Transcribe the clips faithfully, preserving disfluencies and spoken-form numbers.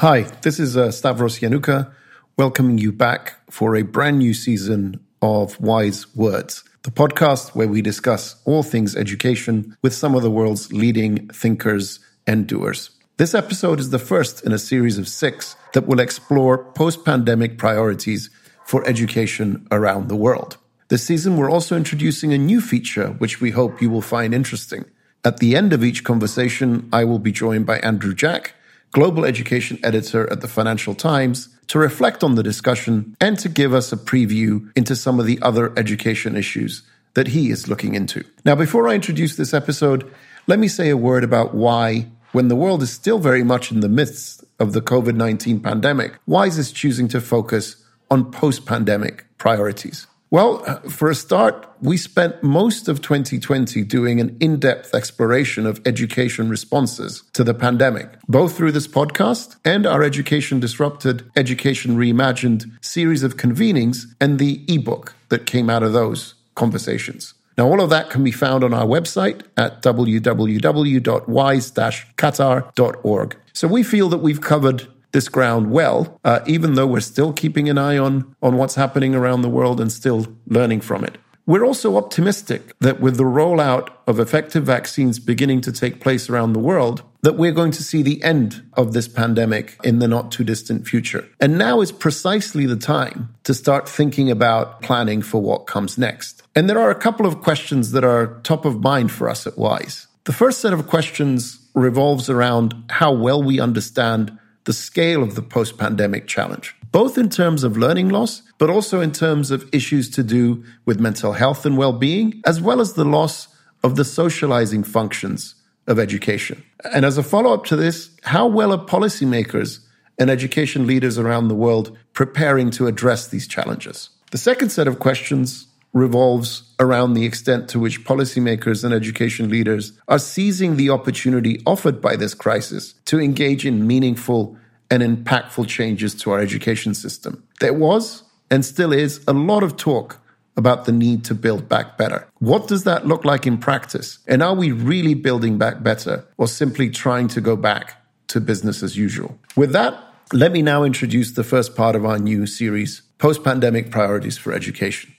Hi, this is uh, Stavros Yanuka, welcoming you back for a brand new season of Wise Words, the podcast where we discuss all things education with some of the world's leading thinkers and doers. This episode is the first in a series of six that will explore post-pandemic priorities for education around the world. This season, we're also introducing a new feature, which we hope you will find interesting. At the end of each conversation, I will be joined by Andrew Jack, Global Education Editor at the Financial Times, to reflect on the discussion and to give us a preview into some of the other education issues that he is looking into. Now, before I introduce this episode, let me say a word about why, when the world is still very much in the midst of the covid nineteen pandemic, Wise is choosing to focus on post-pandemic priorities. Well, for a start, we spent most of twenty twenty doing an in-depth exploration of education responses to the pandemic, both through this podcast and our Education Disrupted, Education Reimagined series of convenings and the ebook that came out of those conversations. Now, all of that can be found on our website at w w w dot wise dash qatar dot org. So we feel that we've covered this ground well, uh, even though we're still keeping an eye on, on what's happening around the world and still learning from it. We're also optimistic that with the rollout of effective vaccines beginning to take place around the world, that we're going to see the end of this pandemic in the not too distant future. And now is precisely the time to start thinking about planning for what comes next. And there are a couple of questions that are top of mind for us at Wise. The first set of questions revolves around how well we understand the scale of the post-pandemic challenge, both in terms of learning loss, but also in terms of issues to do with mental health and well-being, as well as the loss of the socializing functions of education. And as a follow-up to this, how well are policymakers and education leaders around the world preparing to address these challenges? The second set of questions revolves around the extent to which policymakers and education leaders are seizing the opportunity offered by this crisis to engage in meaningful and impactful changes to our education system. There was, and still is, a lot of talk about the need to build back better. What does that look like in practice? And are we really building back better or simply trying to go back to business as usual? With that, let me now introduce the first part of our new series, Post-Pandemic Priorities for Education.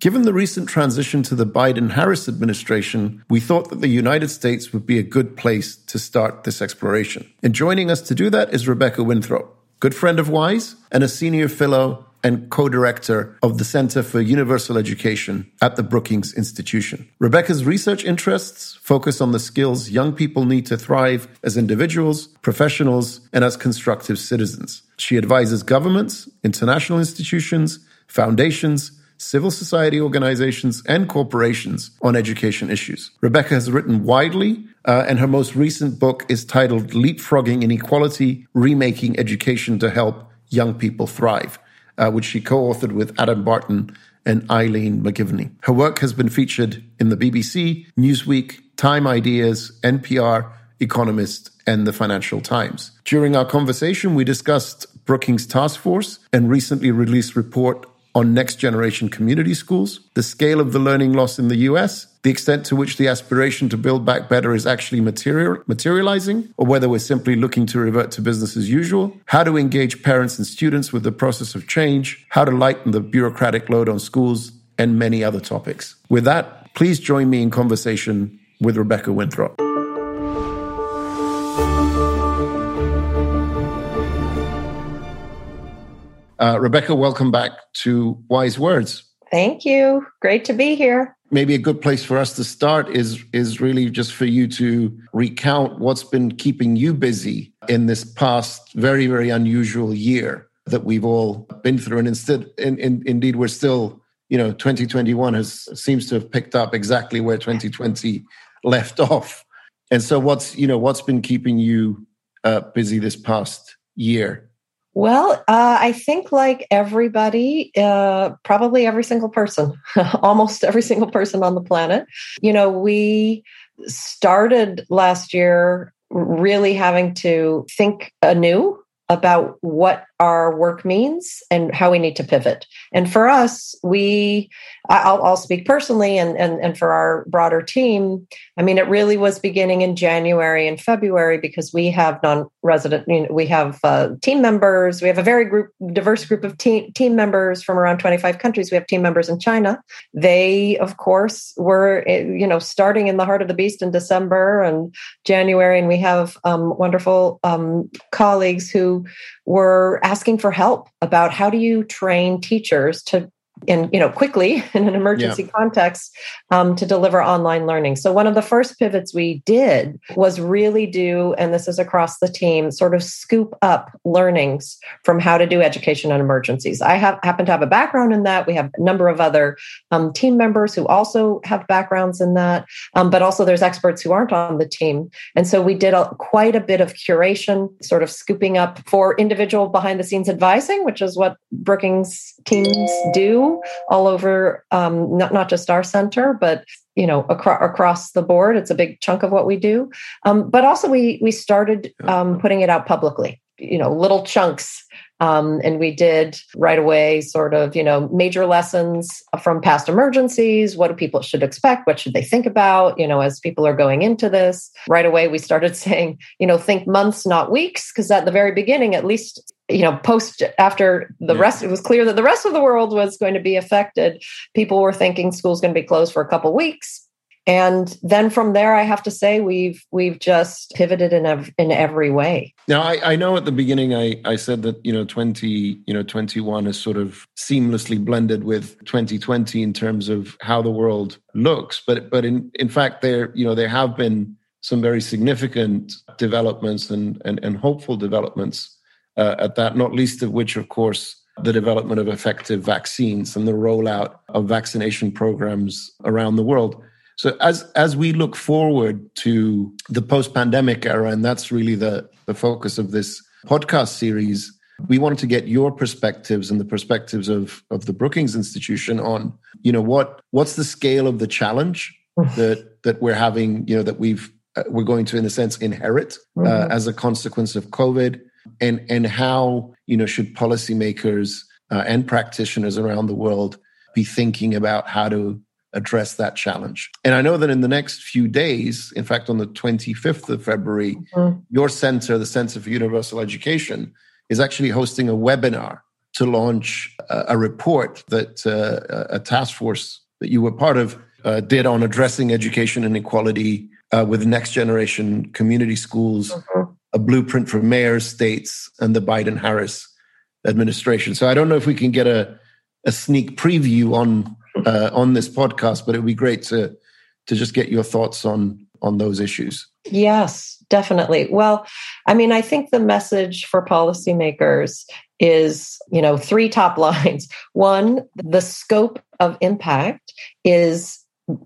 Given the recent transition to the Biden-Harris administration, we thought that the United States would be a good place to start this exploration. And joining us to do that is Rebecca Winthrop, good friend of Wise and a senior fellow and co-director of the Center for Universal Education at the Brookings Institution. Rebecca's research interests focus on the skills young people need to thrive as individuals, professionals, and as constructive citizens. She advises governments, international institutions, foundations, civil society organizations, and corporations on education issues. Rebecca has written widely, uh, and her most recent book is titled Leapfrogging Inequality, Remaking Education to Help Young People Thrive, uh, which she co-authored with Adam Barton and Eileen McGivney. Her work has been featured in the B B C, Newsweek, Time Ideas, N P R, Economist, and the Financial Times. During our conversation, we discussed Brookings Task Force and recently released report on next-generation community schools, the scale of the learning loss in the U S, the extent to which the aspiration to build back better is actually material, materializing, or whether we're simply looking to revert to business as usual, how to engage parents and students with the process of change, how to lighten the bureaucratic load on schools, and many other topics. With that, please join me in conversation with Rebecca Winthrop. Uh, Rebecca, welcome back to Wise Words. Thank you. Great to be here. Maybe a good place for us to start is, is really just for you to recount what's been keeping you busy in this past very, very unusual year that we've all been through. And instead, in, in, indeed, we're still, you know, twenty twenty-one has seems to have picked up exactly where twenty twenty left off. And so what's, you know, what's been keeping you uh, busy this past year? Well, uh, I think like everybody, uh, probably every single person, almost every single person on the planet, you know, we started last year really having to think anew about what our work means and how we need to pivot. And for us, we, I'll, I'll speak personally and, and, and for our broader team, I mean, it really was beginning in January and February because we have non-resident, you know, we have uh, team members, we have a very group, diverse group of team, team members from around twenty-five countries. We have team members in China. They, of course, were, you know, starting in the heart of the beast in December and January. And we have um, wonderful um, colleagues who were asking for help about how do you train teachers to, in, you know, quickly in an emergency yeah. context um, to deliver online learning. So one of the first pivots we did was really do, and this is across the team, sort of scoop up learnings from how to do education on emergencies. I have, happen to have a background in that. We have a number of other um, team members who also have backgrounds in that, um, but also there's experts who aren't on the team. And so we did a, quite a bit of curation, sort of scooping up for individual behind the scenes advising, which is what Brookings teams do. All over, um, not, not just our center, but you know, acro- across the board. It's a big chunk of what we do. Um, but also, we we started um, putting it out publicly. You know, little chunks, um, and we did right away. Sort of, you know, major lessons from past emergencies. What do people should expect? What should they think about? You know, as people are going into this, right away we started saying, you know, think months, not weeks, because at the very beginning, at least. You know, post after the yeah. rest, it was clear that the rest of the world was going to be affected. People were thinking school's going to be closed for a couple of weeks. And then from there, I have to say, we've we've just pivoted in ev- in every way. Now, I, I know at the beginning, I, I said that, you know, twenty, you know, twenty-one is sort of seamlessly blended with twenty twenty in terms of how the world looks. But but in, in fact, there, you know, there have been some very significant developments and and, and hopeful developments. Uh, at that, not least of which, of course, the development of effective vaccines and the rollout of vaccination programs around the world. So as as we look forward to the post-pandemic era, and that's really the, the focus of this podcast series, we wanted to get your perspectives and the perspectives of, of the Brookings Institution on, you know, what what's the scale of the challenge that that we're having, you know, that we've uh, we're going to, in a sense, inherit uh, mm-hmm. as a consequence of COVID. And and how, you know, should policymakers uh, and practitioners around the world be thinking about how to address that challenge? And I know that in the next few days, in fact, on the twenty-fifth of February, mm-hmm. your center, the Center for Universal Education, is actually hosting a webinar to launch a, a report that uh, a task force that you were part of uh, did on addressing education inequality uh, with next generation community schools. Mm-hmm. A blueprint for mayors, states, and the Biden-Harris administration. So I don't know if we can get a, a sneak preview on uh, on this podcast, but it would be great to to just get your thoughts on on those issues. Yes, definitely. Well, I mean, I think the message for policymakers is, you know, three top lines. One, the scope of impact is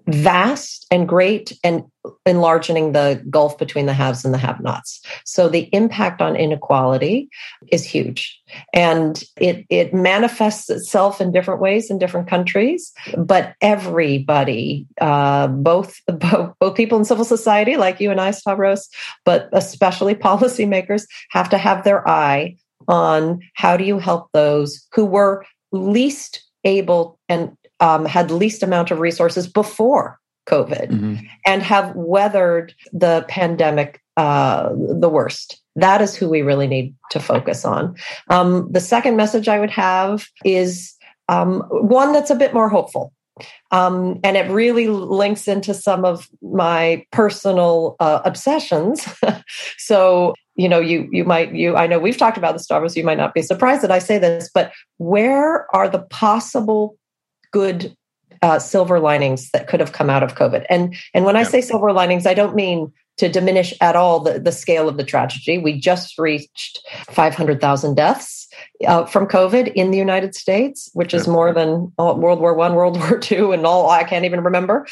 vast and great and enlarging the gulf between the haves and the have-nots. So the impact on inequality is huge. And it it manifests itself in different ways in different countries. But everybody, uh, both, both both people in civil society like you and I, Stavros, but especially policymakers, have to have their eye on how do you help those who were least able and Um, had least amount of resources before COVID mm-hmm. and have weathered the pandemic uh, the worst. That is who we really need to focus on. Um, the second message I would have is um, one that's a bit more hopeful. Um, and it really links into some of my personal uh, obsessions. So, you know, you you might, you I know we've talked about the Stavros, you might not be surprised that I say this, but where are the possible good uh, silver linings that could have come out of COVID. And, and when yeah. I say silver linings, I don't mean to diminish at all the, the scale of the tragedy. We just reached five hundred thousand deaths uh, from COVID in the United States, which yeah. is more than World War One, World War Two, and all I can't even remember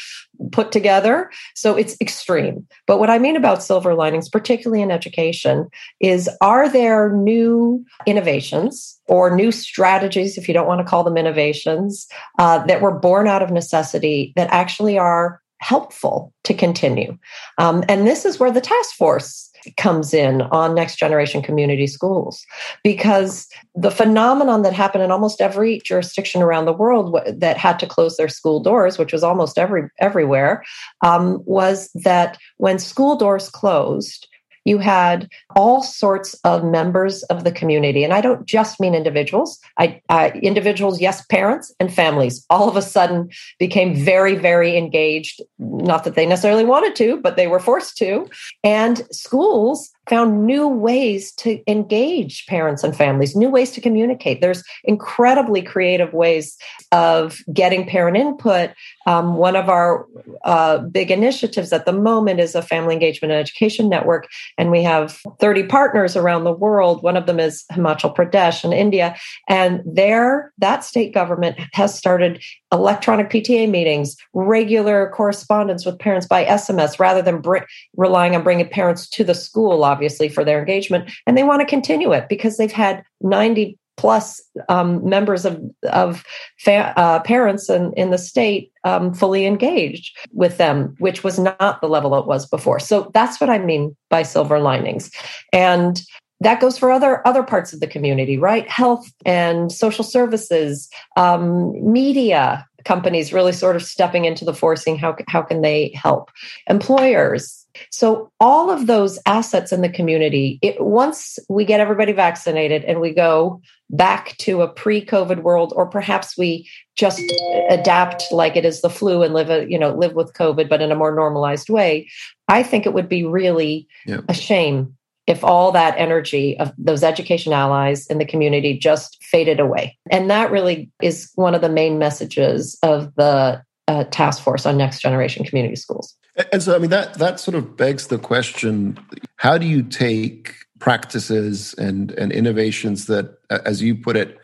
put together. So it's extreme. But what I mean about silver linings, particularly in education, is are there new innovations or new strategies, if you don't want to call them innovations, uh, that were born out of necessity that actually are helpful to continue. Um, and this is where the task force comes in on next generation community schools, because the phenomenon that happened in almost every jurisdiction around the world that had to close their school doors, which was almost every everywhere, um, was that when school doors closed, you had all sorts of members of the community. And I don't just mean individuals. I, uh, individuals, yes, parents and families all of a sudden became very, very engaged. Not that they necessarily wanted to, but they were forced to. And schools found new ways to engage parents and families, new ways to communicate. There's incredibly creative ways of getting parent input. Um, one of our uh, big initiatives at the moment is a family engagement and education network, and we have thirty partners around the world. One of them is Himachal Pradesh in India, and there, that state government has started electronic P T A meetings, regular correspondence with parents by S M S, rather than br- relying on bringing parents to the school, obviously, for their engagement. And they want to continue it because they've had ninety plus um, members of, of fa- uh, parents in, in the state um, fully engaged with them, which was not the level it was before. So that's what I mean by silver linings. And that goes for other other parts of the community, right? Health and social services, um, media companies really sort of stepping into the forcing, how, how can they help? Employers. So all of those assets in the community, it, once we get everybody vaccinated and we go back to a pre-COVID world, or perhaps we just adapt like it is the flu and live, a, you know, live with COVID, but in a more normalized way, I think it would be really yep. a shame if all that energy of those education allies in the community just faded away. And that really is one of the main messages of the uh, task force on next generation community schools. And so, I mean, that that sort of begs the question, how do you take practices and, and innovations that, as you put it,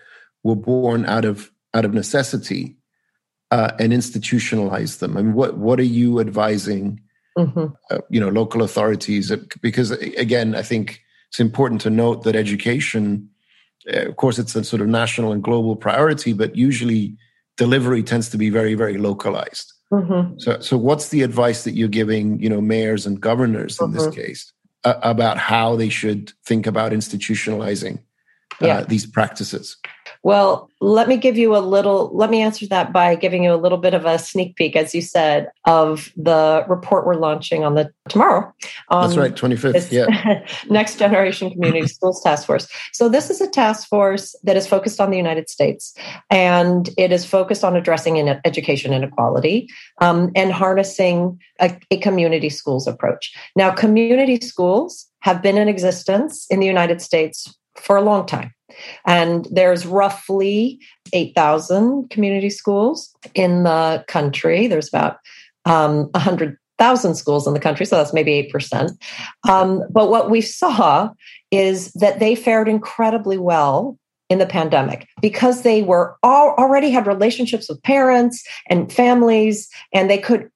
were born out of out of necessity uh, and institutionalize them? I mean, what, what are you advising, mm-hmm. uh, you know, local authorities? Because, again, I think it's important to note that education, of course, it's a sort of national and global priority, but usually delivery tends to be very, very localized. Mm-hmm. So, so what's the advice that you're giving, you know, mayors and governors in mm-hmm. this case uh, about how they should think about institutionalizing uh, yeah. these practices? Well, let me give you a little, let me answer that by giving you a little bit of a sneak peek, as you said, of the report we're launching on the tomorrow. Um, That's right, twenty-fifth, yeah. Next Generation Community Schools Task Force. So this is a task force that is focused on the United States, and it is focused on addressing in education inequality um, and harnessing a, a community schools approach. Now, community schools have been in existence in the United States for a long time. And there's roughly eight thousand community schools in the country. There's about um, one hundred thousand schools in the country, so that's maybe eight percent. Um, but what we saw is that they fared incredibly well in the pandemic because they were all, already had relationships with parents and families, and they could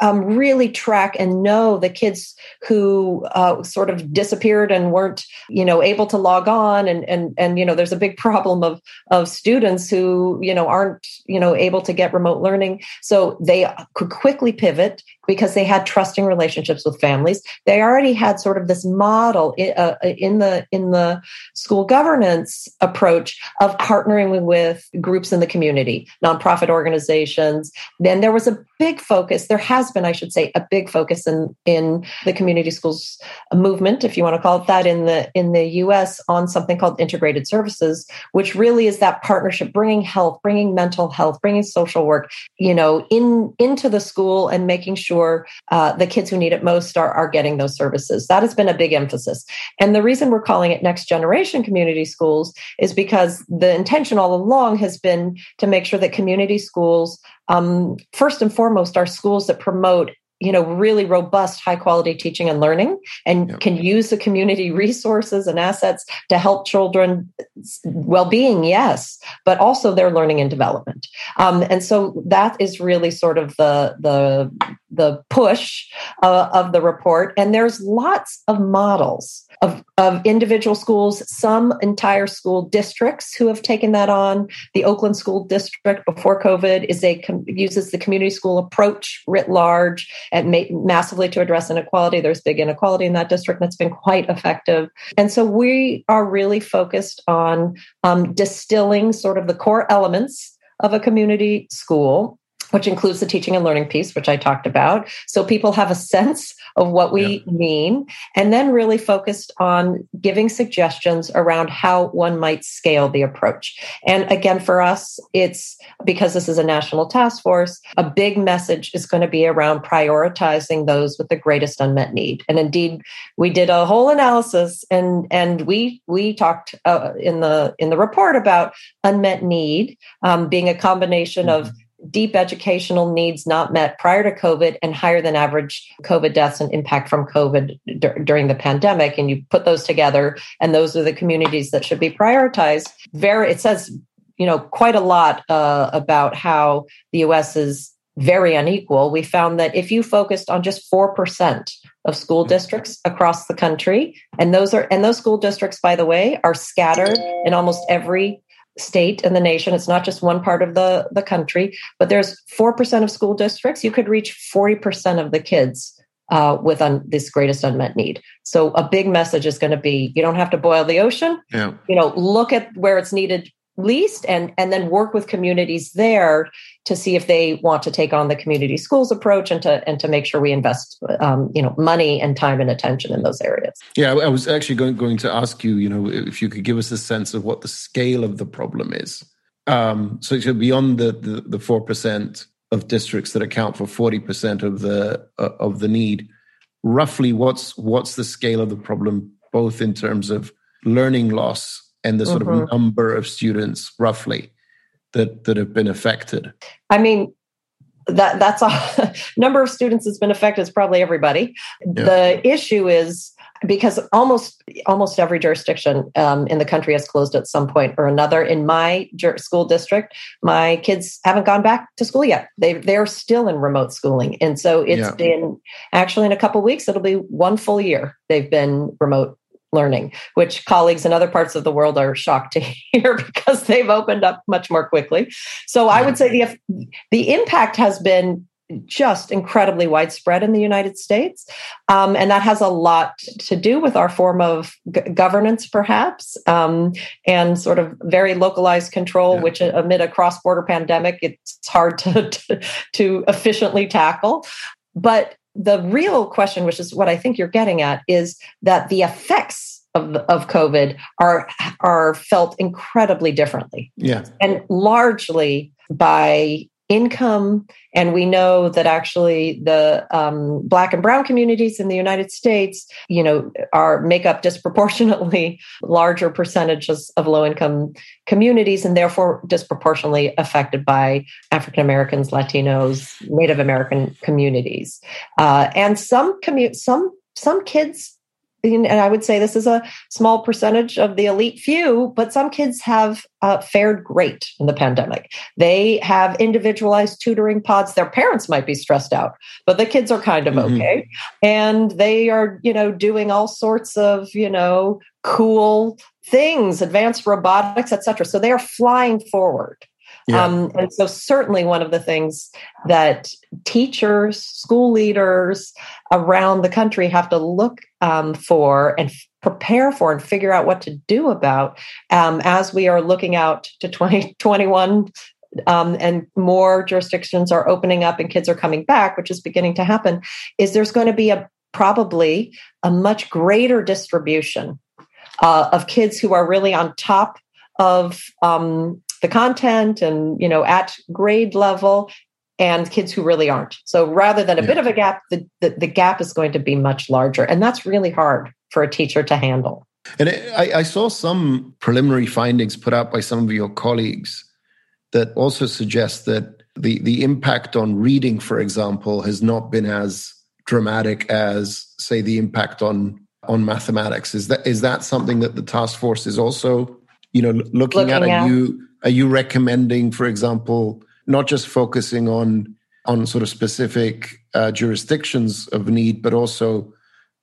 um, really track and know the kids who uh, sort of disappeared and weren't, you know, able to log on. And, and, and, you know, there's a big problem of, of students who, you know, aren't, you know, able to get remote learning. So they could quickly pivot because they had trusting relationships with families. They already had sort of this model in, uh, in the, in the school governance approach of partnering with groups in the community, nonprofit organizations. Then there was a big focus, there has been, I should say, a big focus in, in the community schools movement, if you want to call it that, in the, in the U S on something called integrated services, which really is that partnership, bringing health, bringing mental health, bringing social work, you know, in, into the school and making sure uh, the kids who need it most are, are getting those services. That has been a big emphasis. And the reason we're calling it next generation community schools is because the intention all along has been to make sure that community schools, um, first and foremost, are schools that promote, you know, really robust, high quality teaching and learning, and yep. can use the community resources and assets to help children's well-being, yes, but also their learning and development. Um, and so that is really sort of the, the the push uh, of the report. And there's lots of models of, of individual schools, some entire school districts who have taken that on. The Oakland School District before COVID is a com- uses the community school approach writ large and ma- massively to address inequality. There's big inequality in that district that's been quite effective. And so we are really focused on um, distilling sort of the core elements of a community school, which includes the teaching and learning piece, which I talked about. So people have a sense of what we yeah. mean, and then really focused on giving suggestions around how one might scale the approach. And again, for us, it's because this is a national task force, a big message is going to be around prioritizing those with the greatest unmet need. And indeed, we did a whole analysis and, and we, we talked uh, in the, in the report about unmet need um, being a combination mm-hmm. of deep educational needs not met prior to COVID and higher than average COVID deaths and impact from COVID d- during the pandemic. And you put those together, and those are the communities that should be prioritized. Very, it says, you know, quite a lot uh, about how the U S is very unequal. We found that if you focused on just four percent of school districts across the country, and those are, and those school districts, by the way, are scattered in almost every state and the nation. It's not just one part of the, the country, but there's four percent of school districts. You could reach forty percent of the kids uh, with un- this greatest unmet need. So a big message is going to be, you don't have to boil the ocean, yeah. you know, look at where it's needed least and, and then work with communities there to see if they want to take on the community schools approach and to, and to make sure we invest, um, you know, money and time and attention in those areas. Yeah. I was actually going, going to ask you, you know, if you could give us a sense of what the scale of the problem is. Um, so it's beyond the, the, the four percent of districts that account for forty percent of the, uh, of the need, roughly what's, what's the scale of the problem, both in terms of learning loss and the sort mm-hmm. of number of students roughly that, that have been affected? I mean, that that's a number of students that's been affected is probably everybody. Yeah. The issue is because almost almost every jurisdiction um, in the country has closed at some point or another. In my jur- school district, my kids haven't gone back to school yet. They they're still in remote schooling, and so it's yeah. been actually in a couple of weeks. It'll be one full year they've been remote learning, which colleagues in other parts of the world are shocked to hear because they've opened up much more quickly. So I would say the the impact has been just incredibly widespread in the United States. Um, and that has a lot to do with our form of g- governance, perhaps, um, and sort of very localized control, yeah. which amid a cross-border pandemic, it's hard to, to, to efficiently tackle. But the real question, which is what I think you're getting at, is that the effects of, of COVID are are felt incredibly differently. Yeah. And largely by income. And we know that actually the um, Black and Brown communities in the United States, you know, are make up disproportionately larger percentages of low-income communities, and therefore disproportionately affected by African Americans, Latinos, Native American communities, uh, and some commu- some some kids. And I would say this is a small percentage of the elite few, but some kids have uh, fared great in the pandemic. They have individualized tutoring pods. Their parents might be stressed out, but the kids are kind of mm-hmm. okay. And they are, you know, doing all sorts of, you know, cool things, advanced robotics, et cetera. So they are flying forward. Yeah. Um, and so certainly one of the things that teachers, school leaders around the country have to look um, for and f- prepare for and figure out what to do about um, as we are looking out to twenty twenty-one um, and more jurisdictions are opening up and kids are coming back, which is beginning to happen, is there's going to be a probably a much greater distribution uh, of kids who are really on top of um the content and, you know, at grade level and kids who really aren't. So rather than a yeah. bit of a gap, the, the, the gap is going to be much larger. And that's really hard for a teacher to handle. And it, I, I saw some preliminary findings put out by some of your colleagues that also suggest that the, the impact on reading, for example, has not been as dramatic as, say, the impact on, on mathematics. Is that is that something that the task force is also, you know, looking, looking at? Are you... Are you recommending, for example, not just focusing on on sort of specific uh, jurisdictions of need, but also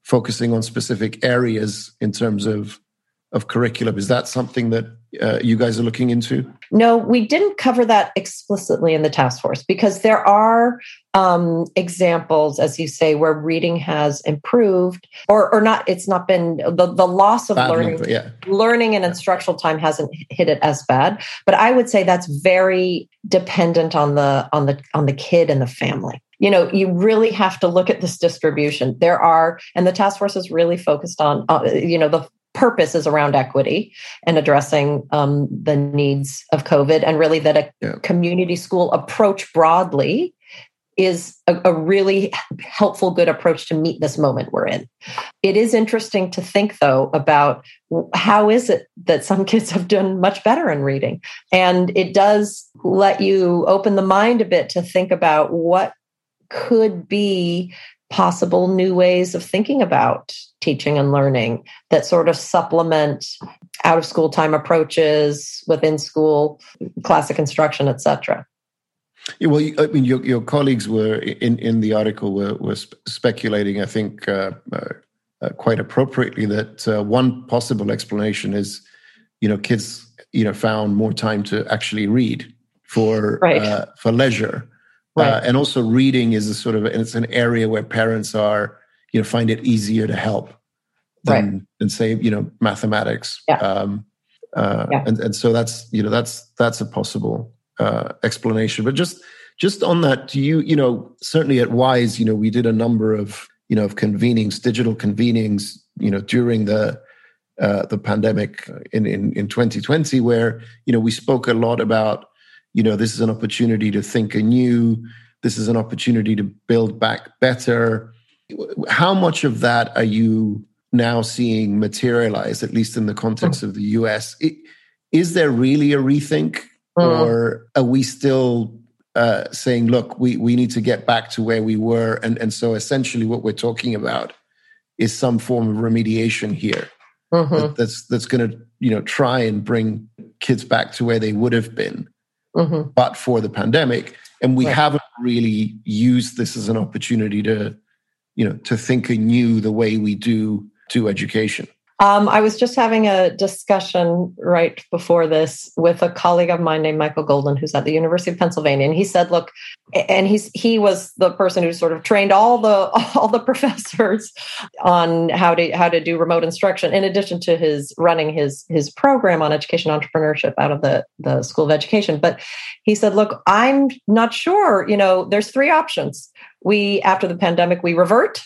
focusing on specific areas in terms of of curriculum. Is that something that uh, you guys are looking into? No, we didn't cover that explicitly in the task force because there are um, examples, as you say, where reading has improved or, or not. It's not been the, the loss of bad learning, number, yeah. learning and instructional time hasn't hit it as bad. But I would say that's very dependent on the on the on the kid and the family. You know, you really have to look at this distribution. There are, and the task force is really focused on, uh, you know, the purpose is around equity and addressing um, the needs of COVID, and really that a yeah. community school approach broadly is a, a really helpful, good approach to meet this moment we're in. It is interesting to think, though, about how is it that some kids have done much better in reading? And it does let you open the mind a bit to think about what could be possible new ways of thinking about teaching and learning that sort of supplement out of school time approaches within school, classic instruction, et cetera. Yeah, well, I mean, your, your colleagues were in, in the article were, were speculating, I think, uh, uh, quite appropriately that uh, one possible explanation is, you know, kids, you know, found more time to actually read for right. uh, for leisure. Right. Uh, and also reading is a sort of, and it's an area where parents are, you know, find it easier to help than, right. than say, you know, mathematics. Yeah. Um, uh, yeah. And, and so that's, you know, that's, that's a possible uh, explanation. But just, just on that, do you, you know, certainly at Wise, you know, we did a number of, you know, of convenings, digital convenings, you know, during the, uh, the pandemic in, in, in twenty twenty, where, you know, we spoke a lot about, you know, this is an opportunity to think anew. This is an opportunity to build back better. How much of that are you now seeing materialize, at least in the context mm. of the U S? Is there really a rethink? Mm. Or are we still uh, saying, look, we, we need to get back to where we were? And, and so essentially what we're talking about is some form of remediation here mm-hmm. that, that's, that's going to, you know, try and bring kids back to where they would have been. Mm-hmm. But for the pandemic, and we right. haven't really used this as an opportunity to, you know, to think anew the way we do to education. Um, I was just having a discussion right before this with a colleague of mine named Michael Golden, who's at the University of Pennsylvania, and he said, "Look," and he's he was the person who sort of trained all the all the professors on how to how to do remote instruction. In addition to his running his his program on education entrepreneurship out of the the School of Education, but he said, "Look, I'm not sure. You know, there's three options. We after the pandemic, we revert.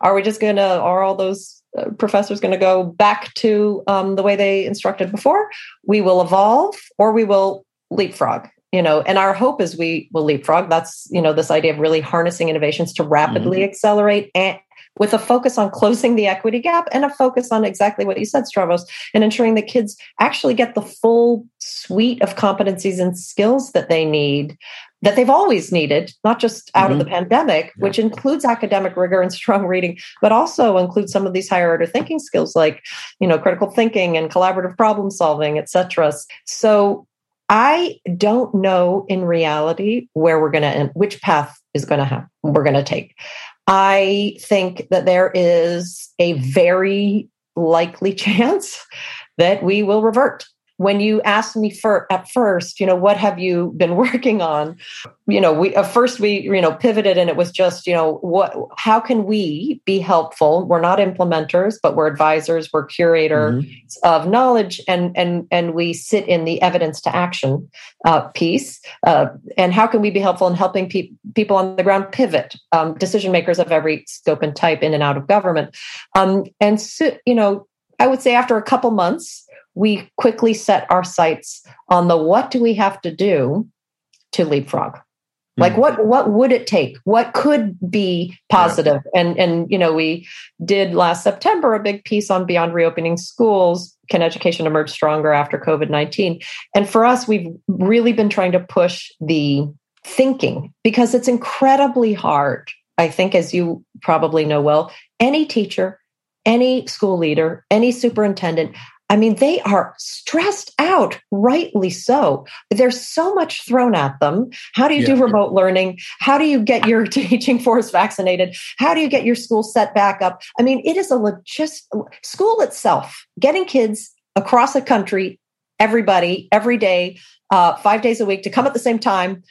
Are we just going to? Are all those?" Uh, professors going to go back to um, the way they instructed before, we will evolve, or we will leapfrog, you know, and our hope is we will leapfrog. That's, you know, this idea of really harnessing innovations to rapidly mm-hmm. accelerate and with a focus on closing the equity gap and a focus on exactly what you said, Stavros, and ensuring that kids actually get the full suite of competencies and skills that they need, that they've always needed, not just out mm-hmm. of the pandemic, yeah. which includes academic rigor and strong reading, but also includes some of these higher order thinking skills like, you know, critical thinking and collaborative problem solving, et cetera. So I don't know in reality where we're going to end, which path is going to happen, we're going to take. I think that there is a very likely chance that we will revert. When you asked me for at first, you know, what have you been working on? You know, we at first we, you know, pivoted and it was just, you know, what, how can we be helpful? We're not implementers, but we're advisors, we're curators mm-hmm. of knowledge, and and and we sit in the evidence to action uh, piece. Uh, and how can we be helpful in helping pe- people on the ground pivot, um, decision makers of every scope and type in and out of government? Um, and, so, you know, I would say after a couple months, we quickly set our sights on the what do we have to do to leapfrog? Like mm-hmm. what what would it take? What could be positive? Yeah. And and you know, we did last September a big piece on beyond reopening schools. Can education emerge stronger after COVID nineteen? And for us, we've really been trying to push the thinking because it's incredibly hard. I think, as you probably know well, any teacher, any school leader, any superintendent. I mean, they are stressed out, rightly so. There's so much thrown at them. How do you yeah. do remote learning? How do you get your teaching force vaccinated? How do you get your school set back up? I mean, it is a logist- school itself, getting kids across the country, everybody, every day, uh, five days a week to come at the same time,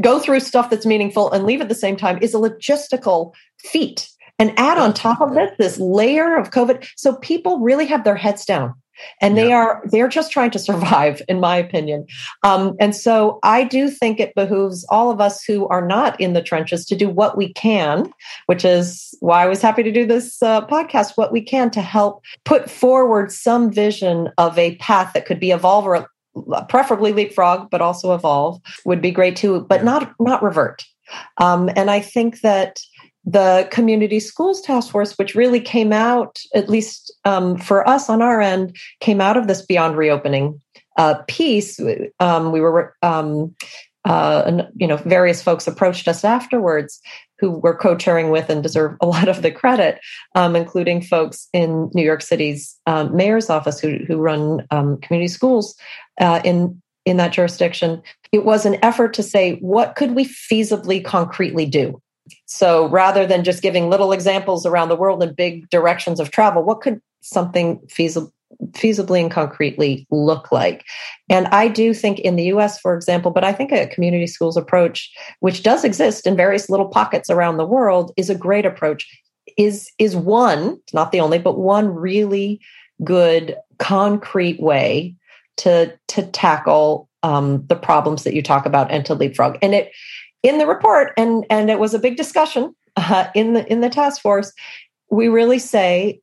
go through stuff that's meaningful and leave at the same time is a logistical feat. And add on top of it, this layer of COVID. So people really have their heads down and they yeah. are, they're just trying to survive, in my opinion. Um, and so I do think it behooves all of us who are not in the trenches to do what we can, which is why I was happy to do this uh, podcast, what we can to help put forward some vision of a path that could be evolve or preferably leapfrog, but also evolve would be great too, but not, not revert. Um, and I think that the Community Schools Task Force, which really came out, at least um, for us on our end, came out of this Beyond Reopening uh, piece. Um, we were, um, uh, you know, various folks approached us afterwards who we're co-chairing with and deserve a lot of the credit, um, including folks in New York City's um, mayor's office who who run um, community schools uh, in in that jurisdiction. It was an effort to say, what could we feasibly, concretely do? So rather than just giving little examples around the world and big directions of travel, what could something feasibly, feasibly and concretely look like? And I do think in the U S, for example, but I think a community schools approach, which does exist in various little pockets around the world, is a great approach, is, is one, not the only, but one really good concrete way to, to tackle um, the problems that you talk about and to leapfrog. And it, in the report, and, and it was a big discussion uh, in the in the task force, we really say,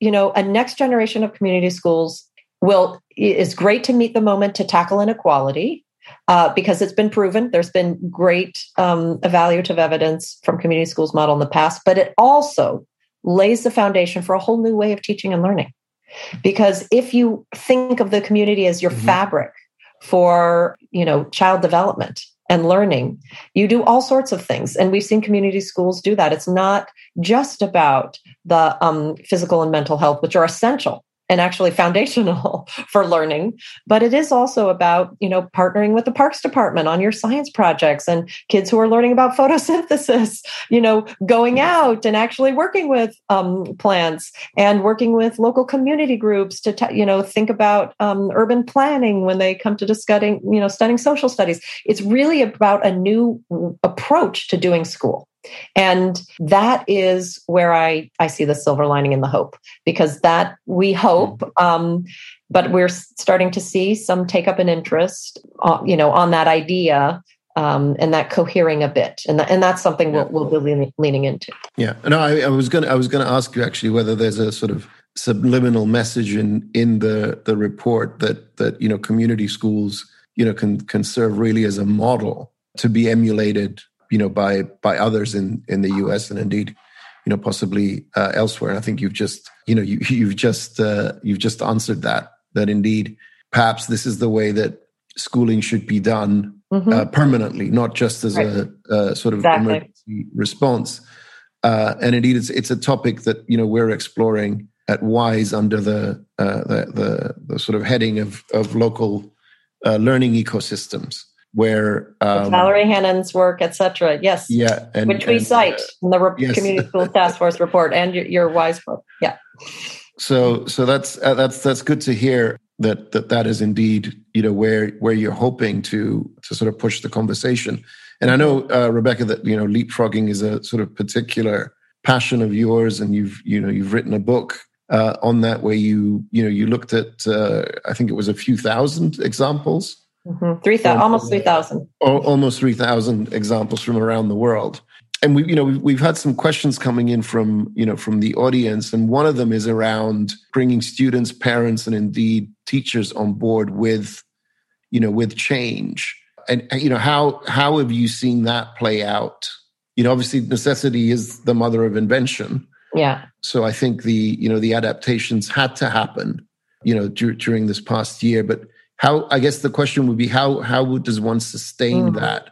you know, a next generation of community schools will is great to meet the moment to tackle inequality uh, because it's been proven. There's been great um, evaluative evidence from community schools model in the past, but it also lays the foundation for a whole new way of teaching and learning. Because if you think of the community as your mm-hmm. fabric for, you know, child development and learning, you do all sorts of things. And we've seen community schools do that. It's not just about the um, physical and mental health, which are essential and actually foundational for learning, but it is also about, you know, partnering with the Parks Department on your science projects and kids who are learning about photosynthesis, you know, going out and actually working with um, plants and working with local community groups to, t- you know, think about um, urban planning when they come to discussing, you know, studying social studies. It's really about a new approach to doing school. And that is where I, I see the silver lining in the hope, because that we hope, um, but we're starting to see some take up an interest, uh, you know, on that idea um, and that cohering a bit, and that, and that's something we'll, we'll be leaning, leaning into. Yeah, no, I, I was going I was going to ask you actually whether there's a sort of subliminal message in in the the report that that you know community schools you know can can serve really as a model to be emulated, you know, by by others in, in the U S and indeed, you know, possibly uh, elsewhere. And I think you've just, you know, you, you've just uh, you've just answered that. That indeed, perhaps this is the way that schooling should be done mm-hmm. uh, permanently, not just as right. a, a sort of exactly. emergency response. Uh, and indeed, it's it's a topic that you know we're exploring at Wise under the uh, the, the the sort of heading of of local uh, learning ecosystems, where um, Valerie Hannon's work, et cetera. Yes. Yeah. And, which we and, cite uh, in the re- yes. Community School Task Force report and your, your Wise book. Yeah. So, so that's, uh, that's, that's good to hear that, that, that is indeed, you know, where, where you're hoping to, to sort of push the conversation. And I know, uh, Rebecca, that, you know, leapfrogging is a sort of particular passion of yours, and you've, you know, you've written a book uh, on that where you, you know, you looked at, uh, I think it was a few thousand examples. Mm-hmm. Three thousand, almost three thousand, almost three thousand examples from around the world, and we, you know, we've had some questions coming in from, you know, from the audience, and one of them is around bringing students, parents, and indeed teachers on board with, you know, with change, and you know, how how have you seen that play out? You know, obviously, necessity is the mother of invention. Yeah. So I think the you know the adaptations had to happen, you know, d- during this past year, but. How, I guess the question would be, how how does one sustain mm. that,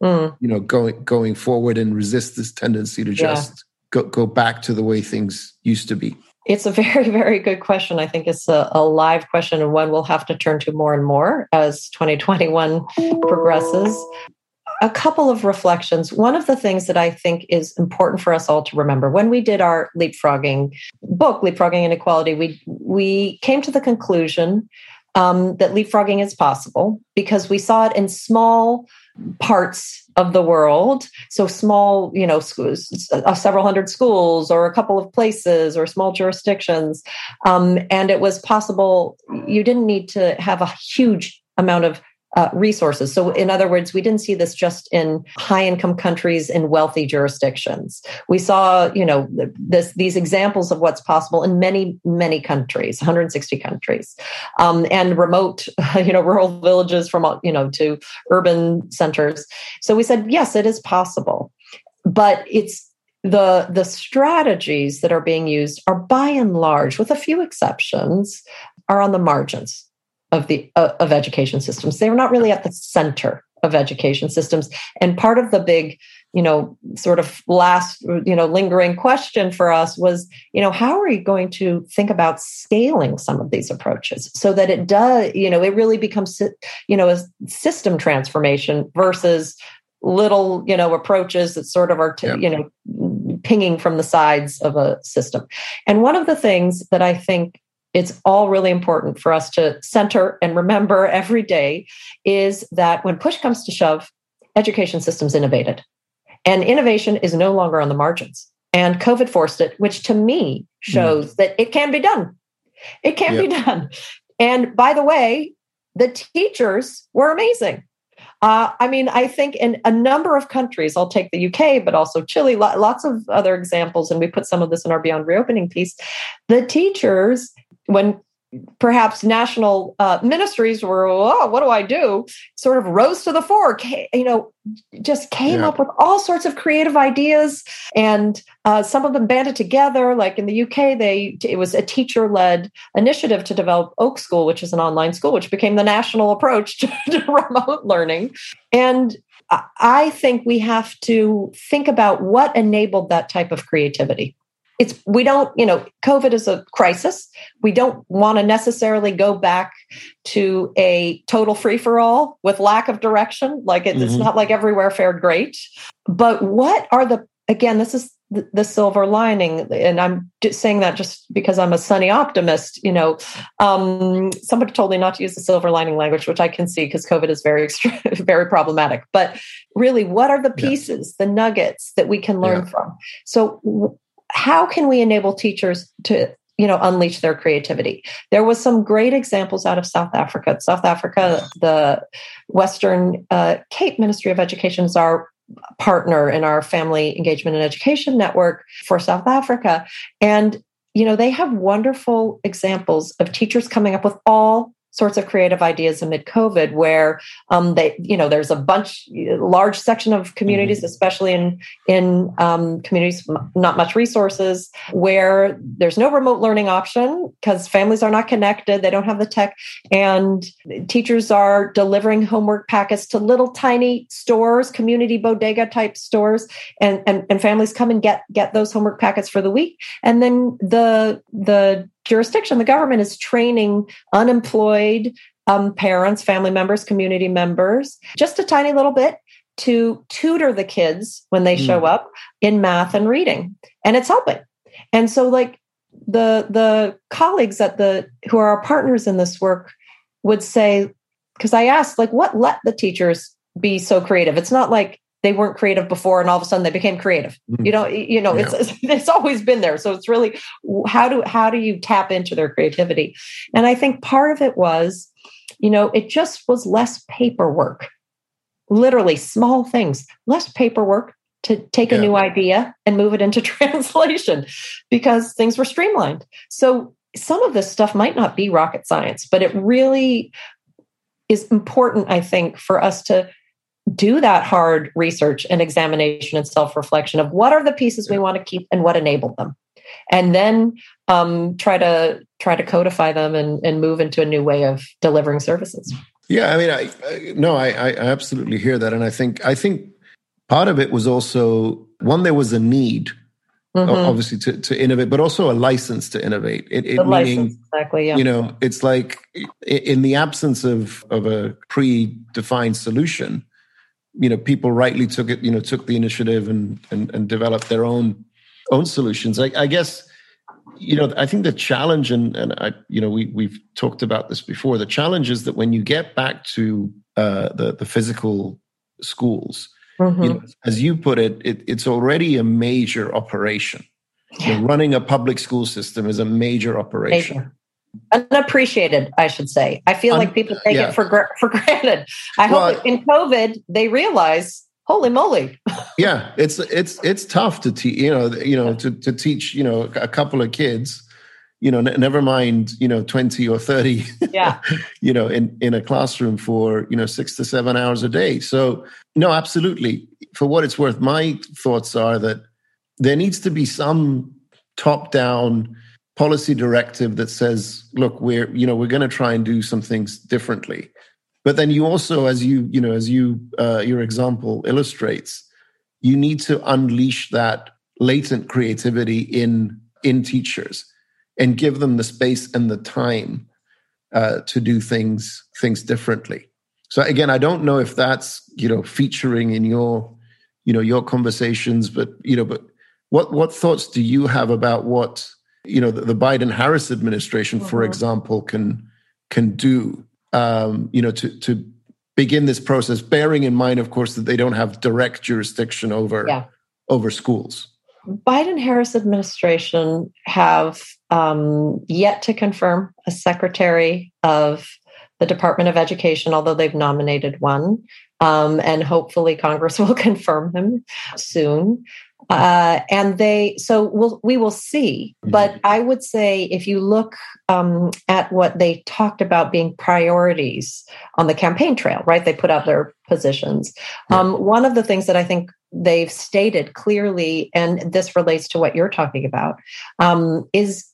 mm. you know, going going forward and resist this tendency to just yeah. go, go back to the way things used to be? It's a very, very good question. I think it's a, a live question and one we'll have to turn to more and more as twenty twenty-one progresses. A couple of reflections. One of the things that I think is important for us all to remember, when we did our leapfrogging book, Leapfrogging Inequality, we we came to the conclusion um, that leapfrogging is possible because we saw it in small parts of the world. So small, you know, schools, uh, several hundred schools or a couple of places or small jurisdictions. Um, and it was possible. You didn't need to have a huge amount of uh, resources. So in other words, we didn't see this just in high income countries in wealthy jurisdictions. We saw, you know, this, these examples of what's possible in many, many countries, one hundred sixty countries, um, and remote, you know, rural villages from, you know, to urban centers. So we said, yes, it is possible, but it's The the strategies that are being used are by and large, with a few exceptions, are on the margins of the uh, of education systems. They're not really at the center of education systems. And part of the big, you know, sort of last, you know, lingering question for us was, you know, how are you going to think about scaling some of these approaches so that it does, you know, it really becomes, you know, a system transformation versus little, you know, approaches that sort of are, t- yeah. you know, pinging from the sides of a system. And one of the things that I think it's all really important for us to center and remember every day is that when push comes to shove, education systems innovated, and innovation is no longer on the margins. And COVID forced it, which to me shows mm. that it can be done. It can yep. be done. And by the way, the teachers were amazing. Uh, I mean, I think in a number of countries, I'll take the U K, but also Chile, lo- lots of other examples. And we put some of this in our Beyond Reopening piece. The teachers, when perhaps national uh, ministries were, oh, what do I do? Sort of rose to the fore, came, you know, just came yeah. up with all sorts of creative ideas. And uh, some of them banded together. Like in the U K, they it was a teacher-led initiative to develop Oak School, which is an online school, which became the national approach to, to remote learning. And I think we have to think about what enabled that type of creativity. It's, we don't, you know, COVID is a crisis. We don't want to necessarily go back to a total free-for-all with lack of direction. Like it, mm-hmm. it's not like everywhere fared great. But what are the, again, this is the, the silver lining. And I'm saying that just because I'm a sunny optimist, you know, um, somebody told me not to use the silver lining language, which I can see because COVID is very, very problematic. But really, what are the pieces, yeah. the nuggets that we can learn yeah. from? So how can we enable teachers to, you know, unleash their creativity? There was some great examples out of South Africa. South Africa, the Western uh, Cape Ministry of Education is our partner in our Family Engagement and Education Network for South Africa. And, you know, they have wonderful examples of teachers coming up with all sorts of creative ideas amid COVID, where um, they, you know, there's a bunch, large section of communities, mm-hmm. especially in in um, communities not much resources, where there's no remote learning option because families are not connected, they don't have the tech, and teachers are delivering homework packets to little tiny stores, community bodega type stores, and and, and families come and get get those homework packets for the week, and then the the. jurisdiction, the government is training unemployed um, parents, family members, community members, just a tiny little bit to tutor the kids when they mm. show up in math and reading. And it's helping. And so like the the colleagues at the who are our partners in this work would say, because I asked, like, what let the teachers be so creative? It's not like they weren't creative before, and all of a sudden they became creative. You know, you know, yeah. it's it's always been there. So it's really how do how do you tap into their creativity? And I think part of it was, you know, it just was less paperwork. Literally small things, less paperwork to take yeah. a new idea and move it into translation, because things were streamlined. So some of this stuff might not be rocket science, but it really is important, I think, for us to do that hard research and examination and self-reflection of what are the pieces we want to keep and what enabled them, and then um, try to try to codify them and, and move into a new way of delivering services. Yeah, I mean, I, I no, I, I absolutely hear that, and I think I think part of it was also one there was a need mm-hmm. obviously to, to innovate, but also a license to innovate. It, it meaning, license, exactly, yeah. You know, it's like in the absence of, of a predefined solution, you know, people rightly took it, you know, took the initiative and and, and developed their own own solutions. I, I guess, you know, I think the challenge, and and I, you know, we we've talked about this before. The challenge is that when you get back to uh, the the physical schools, mm-hmm. you know, as you put it, it, it's already a major operation. Yeah. You know, running a public school system is a major operation. Major. Unappreciated, I should say. I feel Un- like people take yeah. it for gr- for granted. I well, hope in COVID they realize, holy moly! yeah, it's it's it's tough to teach. You know, you know, to, to teach. You know, a couple of kids. You know, n- never mind. You know, twenty or thirty. Yeah. you know, in, in a classroom for you know six to seven hours a day. So no, absolutely. For what it's worth, my thoughts are that there needs to be some top-down policy directive that says, look, we're, you know, we're going to try and do some things differently. But then you also, as you, you know, as you, uh, your example illustrates, you need to unleash that latent creativity in, in teachers and give them the space and the time uh, to do things, things differently. So again, I don't know if that's, you know, featuring in your, you know, your conversations, but, you know, but what, what thoughts do you have about what, you know, the, the Biden-Harris administration, mm-hmm. for example, can can do, um, you know, to, to begin this process, bearing in mind, of course, that they don't have direct jurisdiction over, yeah. over schools. Biden-Harris administration have um, yet to confirm a secretary of the Department of Education, although they've nominated one, um, and hopefully Congress will confirm him soon. Uh, and they, so we'll, we will see. But I would say if you look um, at what they talked about being priorities on the campaign trail, right? They put out their positions. Um, one of the things that I think they've stated clearly, and this relates to what you're talking about, um, is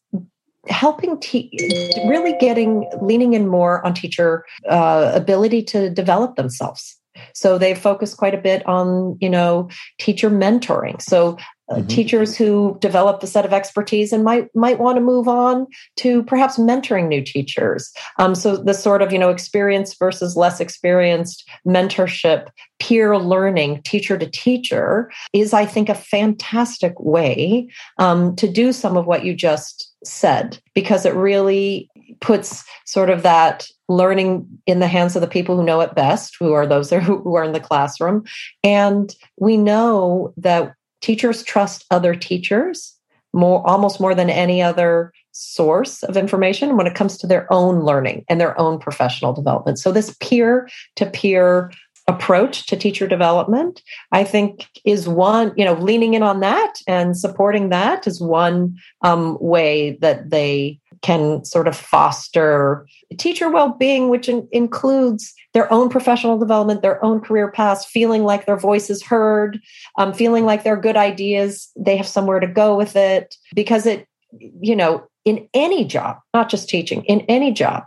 helping, te- really getting, leaning in more on teacher uh, ability to develop themselves. So they focus quite a bit on, you know, teacher mentoring. So uh, mm-hmm. teachers who develop a set of expertise and might might want to move on to perhaps mentoring new teachers. Um, so the sort of, you know, experienced versus less experienced mentorship, peer learning, teacher to teacher is, I think, a fantastic way um, to do some of what you just said, because it really puts sort of that learning in the hands of the people who know it best, who are those who are in the classroom. And we know that teachers trust other teachers more, almost more than any other source of information when it comes to their own learning and their own professional development. So this peer-to-peer approach to teacher development, I think, is one, you know, leaning in on that and supporting that is one um, way that they can sort of foster teacher well-being, which in- includes their own professional development, their own career paths, feeling like their voice is heard, um, feeling like their good ideas, they have somewhere to go with it, because it, you know, in any job, not just teaching, in any job,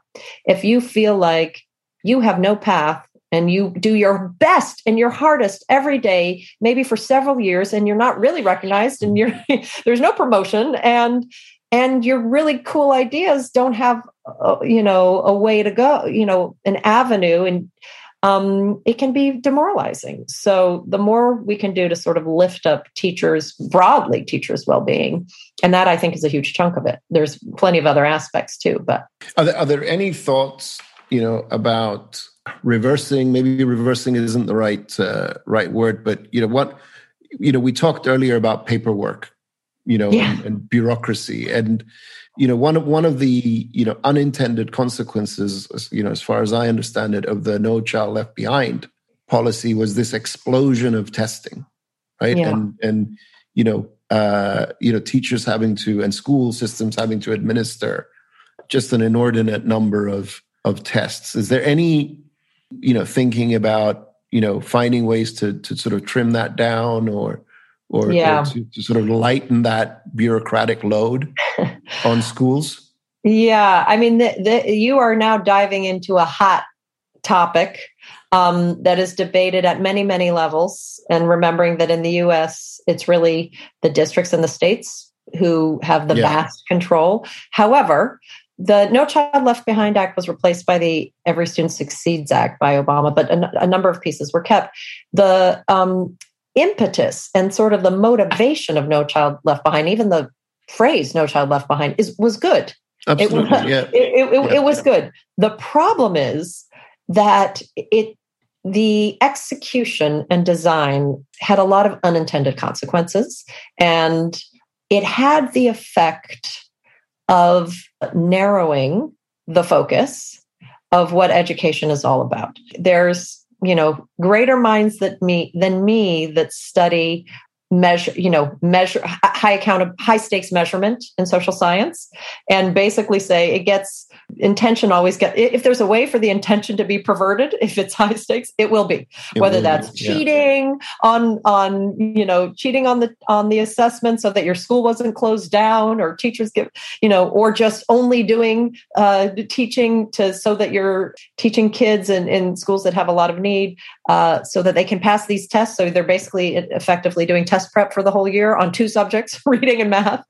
if you feel like you have no path, and you do your best and your hardest every day, maybe for several years, and you're not really recognized, and you're there's no promotion, and and your really cool ideas don't have, uh, you know, a way to go, you know, an avenue, and um, it can be demoralizing. So the more we can do to sort of lift up teachers broadly, teachers' well-being, and that I think is a huge chunk of it. There's plenty of other aspects too, but are there, are there any thoughts, you know, about reversing, maybe reversing isn't the right uh, right word, but you know what, you know, we talked earlier about paperwork, you know, yeah. and, and bureaucracy, and you know, one of one of the you know unintended consequences, you know, as far as I understand it, of the No Child Left Behind policy was this explosion of testing, right? Yeah. And and you know, uh, you know, teachers having to and school systems having to administer just an inordinate number of of tests. Is there any you know, thinking about, you know, finding ways to to sort of trim that down or or, yeah. or to, to sort of lighten that bureaucratic load on schools? Yeah. I mean, the, the, you are now diving into a hot topic um, that is debated at many, many levels. And remembering that in the U S, it's really the districts and the states who have the yeah. vast control. However, the No Child Left Behind Act was replaced by the Every Student Succeeds Act by Obama, but a, a number of pieces were kept. The um, impetus and sort of the motivation of No Child Left Behind, even the phrase No Child Left Behind, is was good. Absolutely, it was, yeah. It, it, it, yeah, it was yeah. good. The problem is that it the execution and design had a lot of unintended consequences, and it had the effect of narrowing the focus of what education is all about. There's, you know, greater minds that me than me that study measure, you know, measure high account of high stakes measurement in social science, and basically say it gets intention always get if there's a way for the intention to be perverted, if it's high stakes, it will be. It Whether will that's be, yeah. cheating on on you know cheating on the on the assessment so that your school wasn't closed down, or teachers give you know, or just only doing uh, teaching to so that you're teaching kids in, in schools that have a lot of need uh, so that they can pass these tests. So they're basically effectively doing tests. Prep for the whole year on two subjects, reading and math.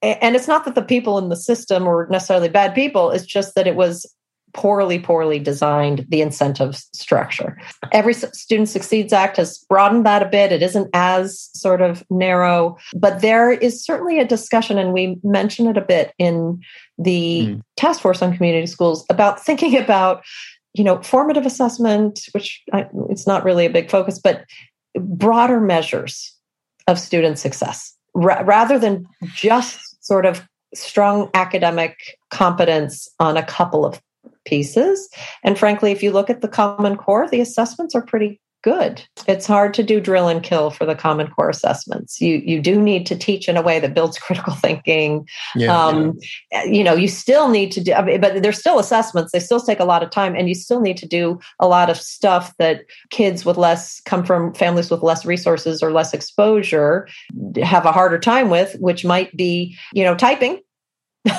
And it's not that the people in the system were necessarily bad people. It's just that it was poorly, poorly designed, the incentive structure. Every Student Succeeds Act has broadened that a bit. It isn't as sort of narrow, but there is certainly a discussion, and we mention it a bit in the mm. Task Force on Community Schools, about thinking about, you know, formative assessment, which I, it's not really a big focus, but broader measures of student success, ra- rather than just sort of strong academic competence on a couple of pieces. And frankly, if you look at the Common Core, the assessments are pretty good. It's hard to do drill and kill for the Common Core assessments. You you do need to teach in a way that builds critical thinking. Yeah, um, yeah. You know, you still need to do, I mean, but there's still assessments. They still take a lot of time, and you still need to do a lot of stuff that kids with less, come from families with less resources or less exposure, have a harder time with, which might be, you know, typing.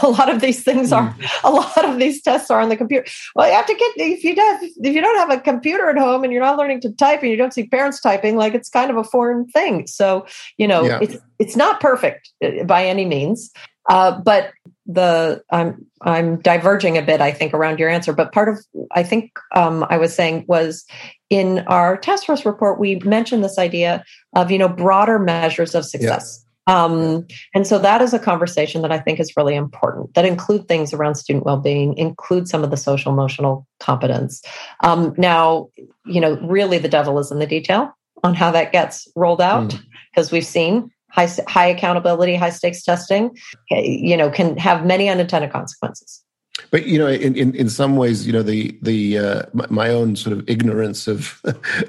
A lot of these things are, a lot of these tests are on the computer. Well, you have to get, if you don't, if you don't have a computer at home and you're not learning to type and you don't see parents typing, like it's kind of a foreign thing. So, you know, yeah. it's it's not perfect by any means. Uh, but the, I'm, I'm diverging a bit, I think, around your answer. But part of, I think um, I was saying was in our task force report, we mentioned this idea of, you know, broader measures of success. Yeah. Um, and so that is a conversation that I think is really important, that include things around student well-being, include some of the social emotional competence. Um, now, you know, really the devil is in the detail on how that gets rolled out, because mm. we've seen high, high accountability, high stakes testing, you know, can have many unintended consequences. But, you know, in, in, in some ways, you know, the the uh, my own sort of ignorance of,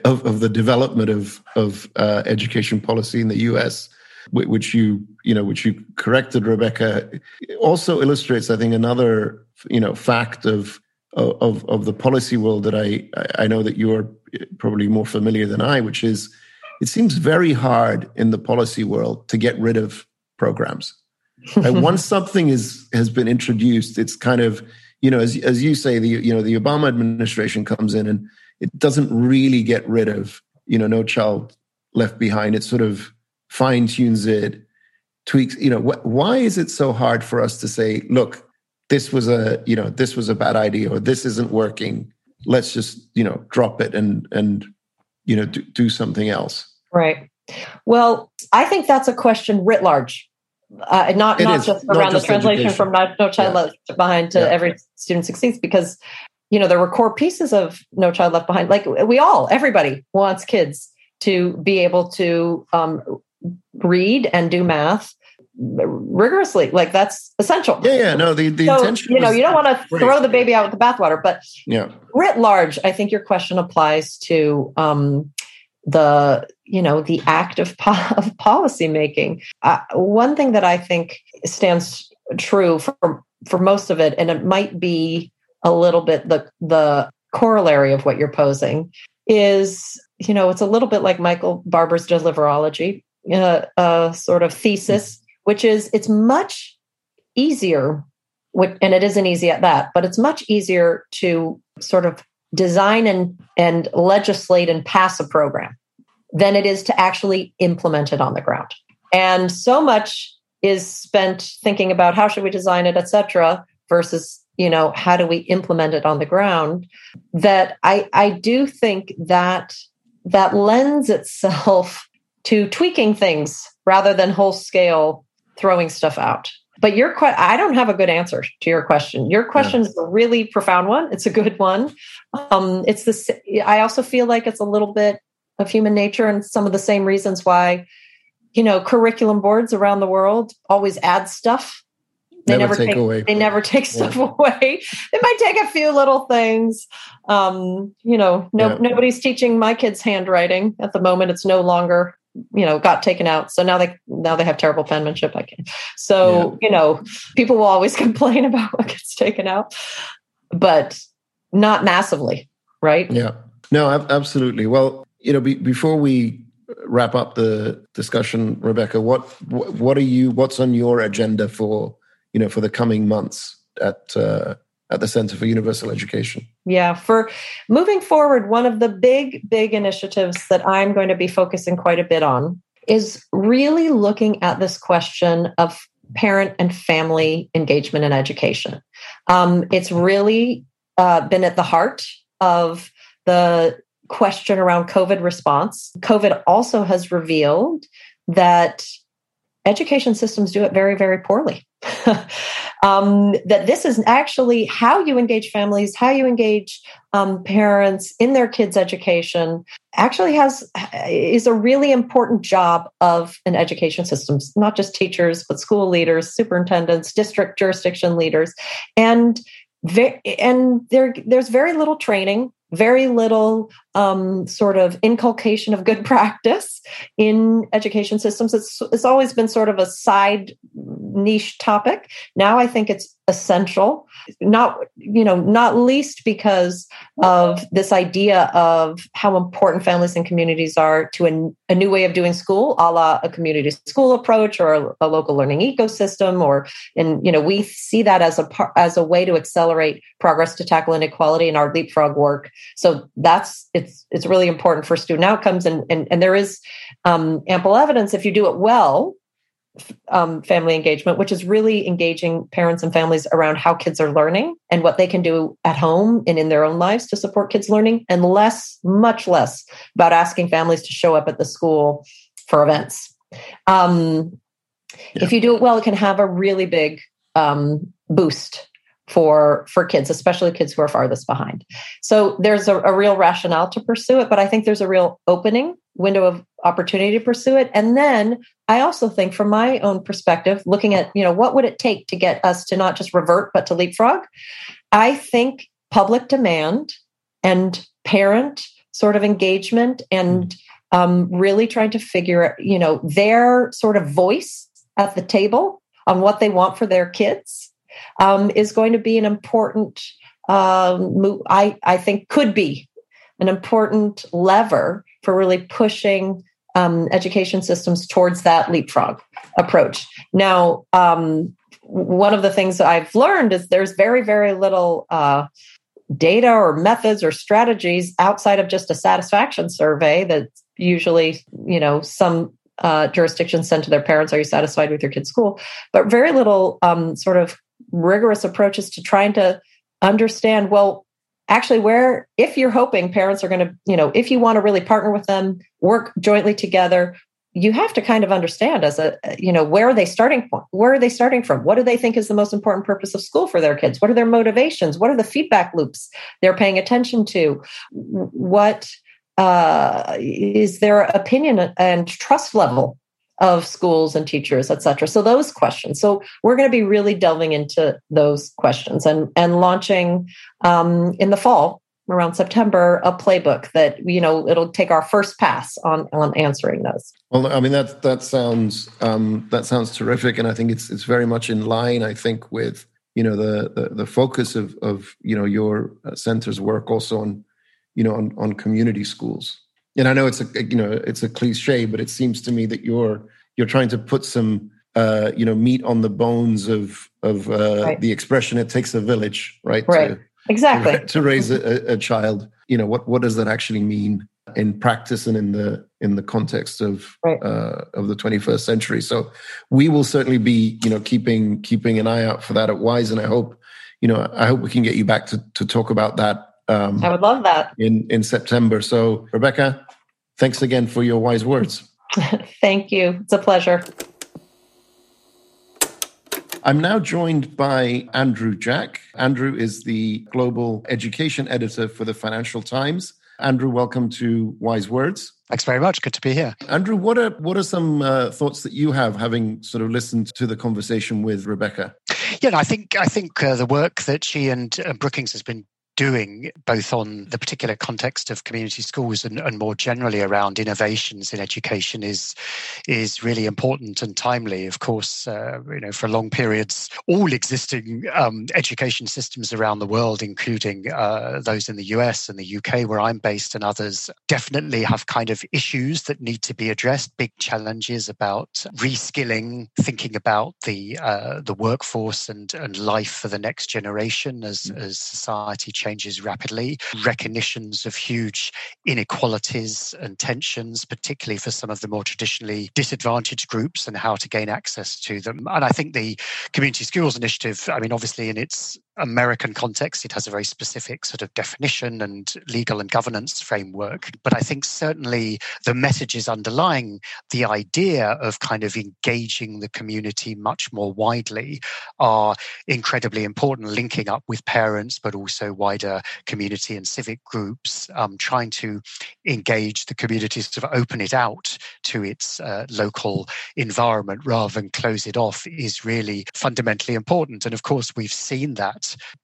of, of the development of, of uh, education policy in the U S, which you, you know, which you corrected, Rebecca, also illustrates, I think, another, you know, fact of of of the policy world that I I know that you are probably more familiar than I, which is, it seems very hard in the policy world to get rid of programs. Right? Once something is has been introduced, it's kind of, you know, as as you say, the you know the Obama administration comes in and it doesn't really get rid of, you know, No Child Left Behind. It's sort of fine tunes it, tweaks. You know, wh- why is it so hard for us to say, look, this was a, you know, this was a bad idea, or this isn't working. Let's just, you know, drop it and and you know do, do something else. Right. Well, I think that's a question writ large, uh, not it not is, just not around just the translation education. From No Child yeah. Left Behind to yeah. Every Student Succeeds, because you know there were core pieces of No Child Left Behind. Like we all, everybody wants kids to be able to Um, read and do math rigorously. Like that's essential. Yeah, yeah. No, the, the so, intention. You know, you don't want to throw the baby out with the bathwater, but yeah. writ large, I think your question applies to um, the, you know, the act of, po- of policymaking. Uh, one thing that I think stands true for, for most of it, and it might be a little bit the the corollary of what you're posing, is, you know, it's a little bit like Michael Barber's deliverology uh, uh, sort of thesis, which is it's much easier, and it isn't easy at that, but it's much easier to sort of design and, and legislate and pass a program than it is to actually implement it on the ground. And so much is spent thinking about how should we design it, et cetera, versus, you know, how do we implement it on the ground, that I, I do think that that lends itself to tweaking things rather than whole scale throwing stuff out. But your que- I don't have a good answer to your question. Your question yeah. is a really profound one. It's a good one. Um, it's the. I also feel like it's a little bit of human nature, and some of the same reasons why, you know, curriculum boards around the world always add stuff. They never, never take, take away. They never take stuff yeah. away. They might take a few little things. Um, you know, no, yeah. nobody's teaching my kids handwriting at the moment. It's no longer, you know, got taken out. So now they now they have terrible penmanship. I can't. So, yeah. you know, people will always complain about what gets taken out, but not massively, right? Yeah. No, absolutely. Well, you know, be, before we wrap up the discussion, Rebecca, what what are you? What's on your agenda for? You know, for the coming months at uh, at the Center for Universal Education? Yeah, for moving forward, one of the big, big initiatives that I'm going to be focusing quite a bit on is really looking at this question of parent and family engagement in education. Um, it's really uh, been at the heart of the question around COVID response. COVID also has revealed that education systems do it very, very poorly. um, that this is actually how you engage families, how you engage um, parents in their kids' education actually has is a really important job of an education system, not just teachers, but school leaders, superintendents, district jurisdiction leaders. And, ve- and there, there's very little training, very little um, sort of inculcation of good practice in education systems. It's, it's always been sort of a side niche topic. Now I think it's essential, not, you know, not least because of this idea of how important families and communities are to a, a new way of doing school, a la a community school approach or a, a local learning ecosystem. Or, and, you know, we see that as a, as a way to accelerate progress to tackle inequality in our leapfrog work. So that's, it's, it's really important for student outcomes. And, and, and there is um, ample evidence if you do it well, Um, family engagement, which is really engaging parents and families around how kids are learning and what they can do at home and in their own lives to support kids' learning, and less, much less about asking families to show up at the school for events. Um, yeah. If you do it well, it can have a really big um, boost for for kids, especially kids who are farthest behind. So there's a, a real rationale to pursue it, but I think there's a real opening window of opportunity to pursue it. And then I also think from my own perspective, looking at, you know, what would it take to get us to not just revert, but to leapfrog? I think public demand and parent sort of engagement and um, really trying to figure, you know, their sort of voice at the table on what they want for their kids um, is going to be an important, um, move, I, I think could be an important lever for really pushing um, education systems towards that leapfrog approach. Now, um, one of the things that I've learned is there's very, very little uh, data or methods or strategies outside of just a satisfaction survey that usually, you know, some uh, jurisdictions send to their parents, are you satisfied with your kid's school? But very little um, sort of rigorous approaches to trying to understand, well, actually, where, if you're hoping parents are going to, you know, if you want to really partner with them, work jointly together, you have to kind of understand as a, you know, where are they starting from? Where are they starting from? What do they think is the most important purpose of school for their kids? What are their motivations? What are the feedback loops they're paying attention to? What uh, is their opinion and trust level of schools and teachers, et cetera? So those questions. So we're going to be really delving into those questions and, and launching um, in the fall, around September, a playbook that, you know, it'll take our first pass on, on answering those. Well, I mean, that, that sounds, um, that sounds terrific. And I think it's, it's very much in line, I think, with, you know, the, the, the focus of, of, you know, your center's work also on, you know, on, on community schools. And I know it's a, you know, it's a cliche, but it seems to me that you're you're trying to put some uh, you know meat on the bones of of uh, right. the expression "it takes a village," right? Right. To, exactly to, to raise a, a child. You know, what what does that actually mean in practice and in the in the context of right. uh, of the twenty-first century? So we will certainly be, you know, keeping keeping an eye out for that at Wise, and I hope, you know, I hope we can get you back to to talk about that. Um, I would love that in in September. So Rebecca, thanks again for your wise words. Thank you. It's a pleasure. I'm now joined by Andrew Jack. Andrew is the global education editor for the Financial Times. Andrew, welcome to Wise Words. Thanks very much. Good to be here. Andrew, what are what are some uh, thoughts that you have, having sort of listened to the conversation with Rebecca? Yeah, no, I think I think uh, the work that she and uh, Brookings has been doing, both on the particular context of community schools and, and more generally around innovations in education, is is really important and timely. Of course, uh, you know, for long periods, all existing um, education systems around the world, including uh, those in the U S and the U K, where I'm based, and others, definitely have kind of issues that need to be addressed. Big challenges about reskilling, thinking about the uh, the workforce and and life for the next generation as mm. as society changes. changes rapidly, recognitions of huge inequalities and tensions, particularly for some of the more traditionally disadvantaged groups, and how to gain access to them. And I think the Community Schools Initiative, I mean, obviously in its American context, it has a very specific sort of definition and legal and governance framework. But I think certainly the messages underlying the idea of kind of engaging the community much more widely are incredibly important, linking up with parents, but also wider community and civic groups, um, trying to engage the community, sort of open it out to its uh, local environment rather than close it off, is really fundamentally important. And of course, we've seen that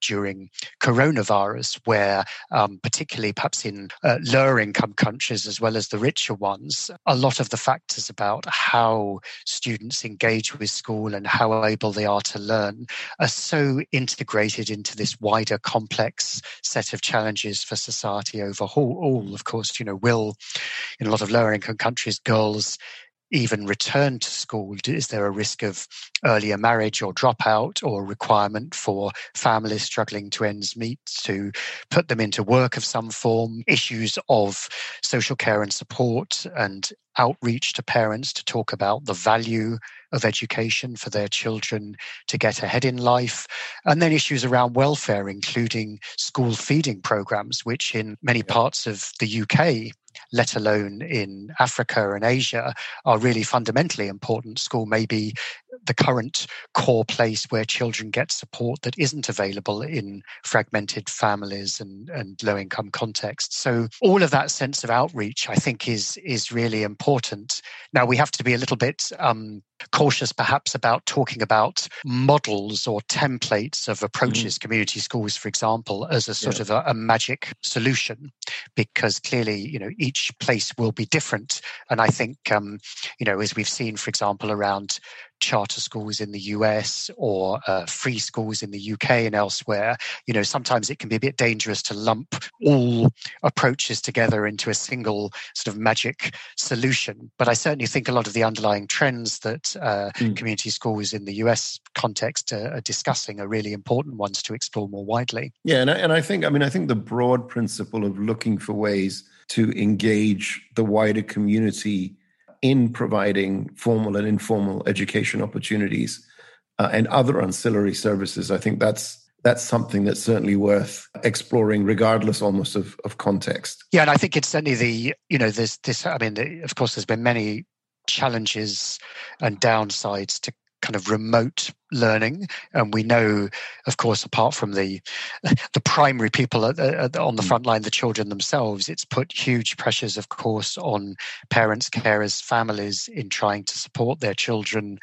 during coronavirus, where um, particularly perhaps in uh, lower income countries as well as the richer ones, a lot of the factors about how students engage with school and how able they are to learn are so integrated into this wider complex set of challenges for society overall. All, of course, you know, will, in a lot of lower income countries, girls even return to school? Is there a risk of earlier marriage or dropout, or requirement for families struggling to ends meet to put them into work of some form? Issues of social care and support and outreach to parents to talk about the value of education for their children to get ahead in life. And then issues around welfare, including school feeding programs, which in many parts of the U K, let alone in Africa and Asia, are really fundamentally important. School may be the current core place where children get support that isn't available in fragmented families and, and low-income contexts. So all of that sense of outreach, I think, is, is really important. Now, we have to be a little bit um, cautious, perhaps, about talking about models or templates of approaches, mm. community schools, for example, as a sort yeah. of a, a magic solution, because clearly, you know, each place will be different. And I think, um, you know, as we've seen, for example, around charter schools in the U S or uh, free schools in the U K and elsewhere, you know, sometimes it can be a bit dangerous to lump all approaches together into a single sort of magic solution. But I certainly think a lot of the underlying trends that uh, mm. community schools in the U S context uh, are discussing are really important ones to explore more widely. Yeah, and I, and I think, I mean, I think the broad principle of looking for ways to engage the wider community in providing formal and informal education opportunities uh, and other ancillary services, I think that's that's something that's certainly worth exploring, regardless almost of, of context. Yeah, and I think it's certainly the, you know, there's this, I mean, the, of course, there's been many challenges and downsides to kind of remote learning. And we know, of course, apart from the the primary people at the, at the, on the front line, the children themselves, it's put huge pressures, of course, on parents, carers, families in trying to support their children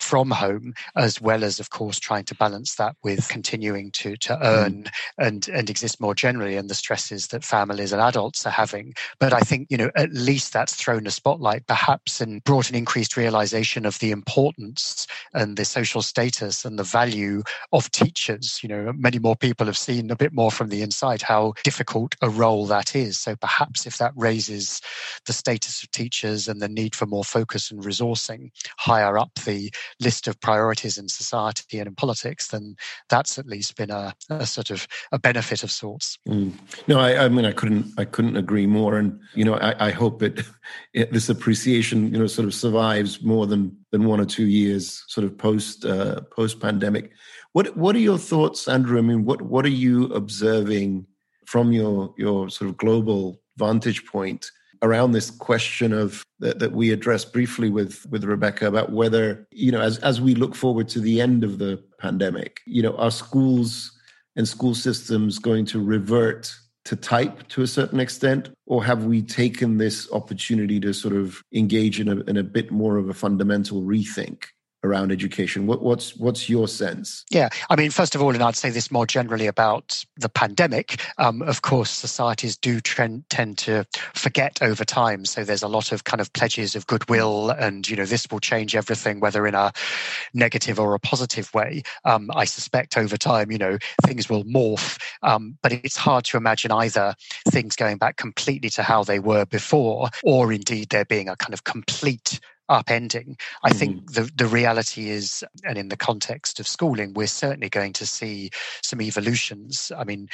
from home, as well as, of course, trying to balance that with continuing to, to earn mm. and, and exist more generally, and the stresses that families and adults are having. But I think, you know, at least that's thrown a spotlight, perhaps, and brought an increased realization of the importance and the social status status and the value of teachers. You know, many more people have seen a bit more from the inside how difficult a role that is. So perhaps if that raises the status of teachers and the need for more focus and resourcing higher up the list of priorities in society and in politics, then that's at least been a, a sort of a benefit of sorts. Mm. No, I, I mean, I couldn't, I couldn't agree more. And, you know, I, I hope it, it, this appreciation, you know, sort of survives more than, than one or two years sort of post, uh, post pandemic. What, what are your thoughts, Andrew? I mean, what, what are you observing from your, your sort of global vantage point around this question of that, that we addressed briefly with, with Rebecca about whether, you know, as, as we look forward to the end of the pandemic, you know, are schools and school systems going to revert to type to a certain extent, or have we taken this opportunity to sort of engage in a, in a bit more of a fundamental rethink around education? What, what's what's your sense? Yeah, I mean, first of all, and I'd say this more generally about the pandemic, um, of course, societies do trend, tend to forget over time. So there's a lot of kind of pledges of goodwill and, you know, this will change everything, whether in a negative or a positive way. Um, I suspect over time, you know, things will morph, um, but it's hard to imagine either things going back completely to how they were before, or indeed there being a kind of complete upending. I think the, the reality is, and in the context of schooling, we're certainly going to see some evolutions. I mean,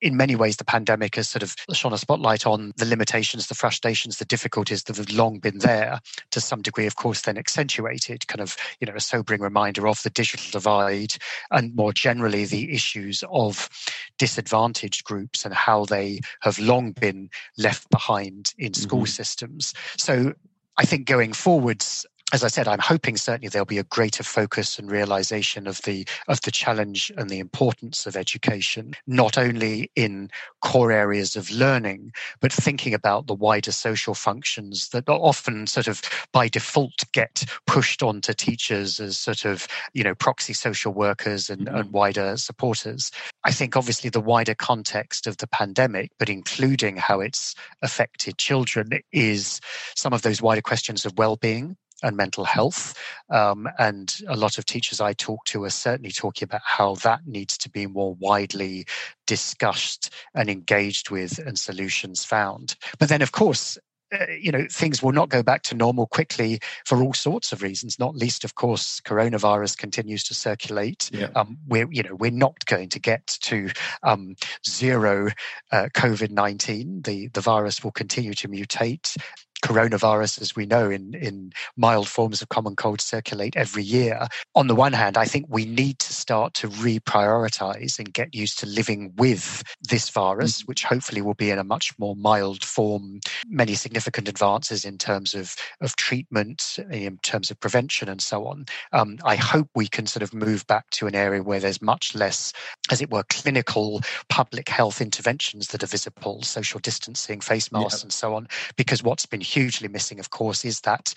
in many ways, the pandemic has sort of shone a spotlight on the limitations, the frustrations, the difficulties that have long been there, to some degree, of course, then accentuated, kind of, you know, a sobering reminder of the digital divide and more generally the issues of disadvantaged groups and how they have long been left behind in school mm-hmm. systems. So I think going forwards, as I said, I'm hoping certainly there'll be a greater focus and realization of the of the challenge and the importance of education, not only in core areas of learning, but thinking about the wider social functions that often sort of by default get pushed onto teachers as sort of, you know, proxy social workers and, mm-hmm. and wider supporters. I think obviously the wider context of the pandemic, but including how it's affected children, is some of those wider questions of well-being and mental health. Um, and a lot of teachers I talk to are certainly talking about how that needs to be more widely discussed and engaged with and solutions found. But then, of course, Uh, you know, things will not go back to normal quickly for all sorts of reasons, not least, of course, coronavirus continues to circulate. Yeah. Um, we're, you know, we're not going to get to um, zero uh, COVID nineteen. The, the virus will continue to mutate. Coronavirus, as we know, in, in mild forms of common cold circulate every year. On the one hand, I think we need to start to reprioritize and get used to living with this virus, which hopefully will be in a much more mild form. Many significant advances in terms of, of treatment, in terms of prevention and so on. Um, I hope we can sort of move back to an area where there's much less, as it were, clinical public health interventions that are visible, social distancing, face masks, yeah. and so on, because what's been hugely missing, of course, is that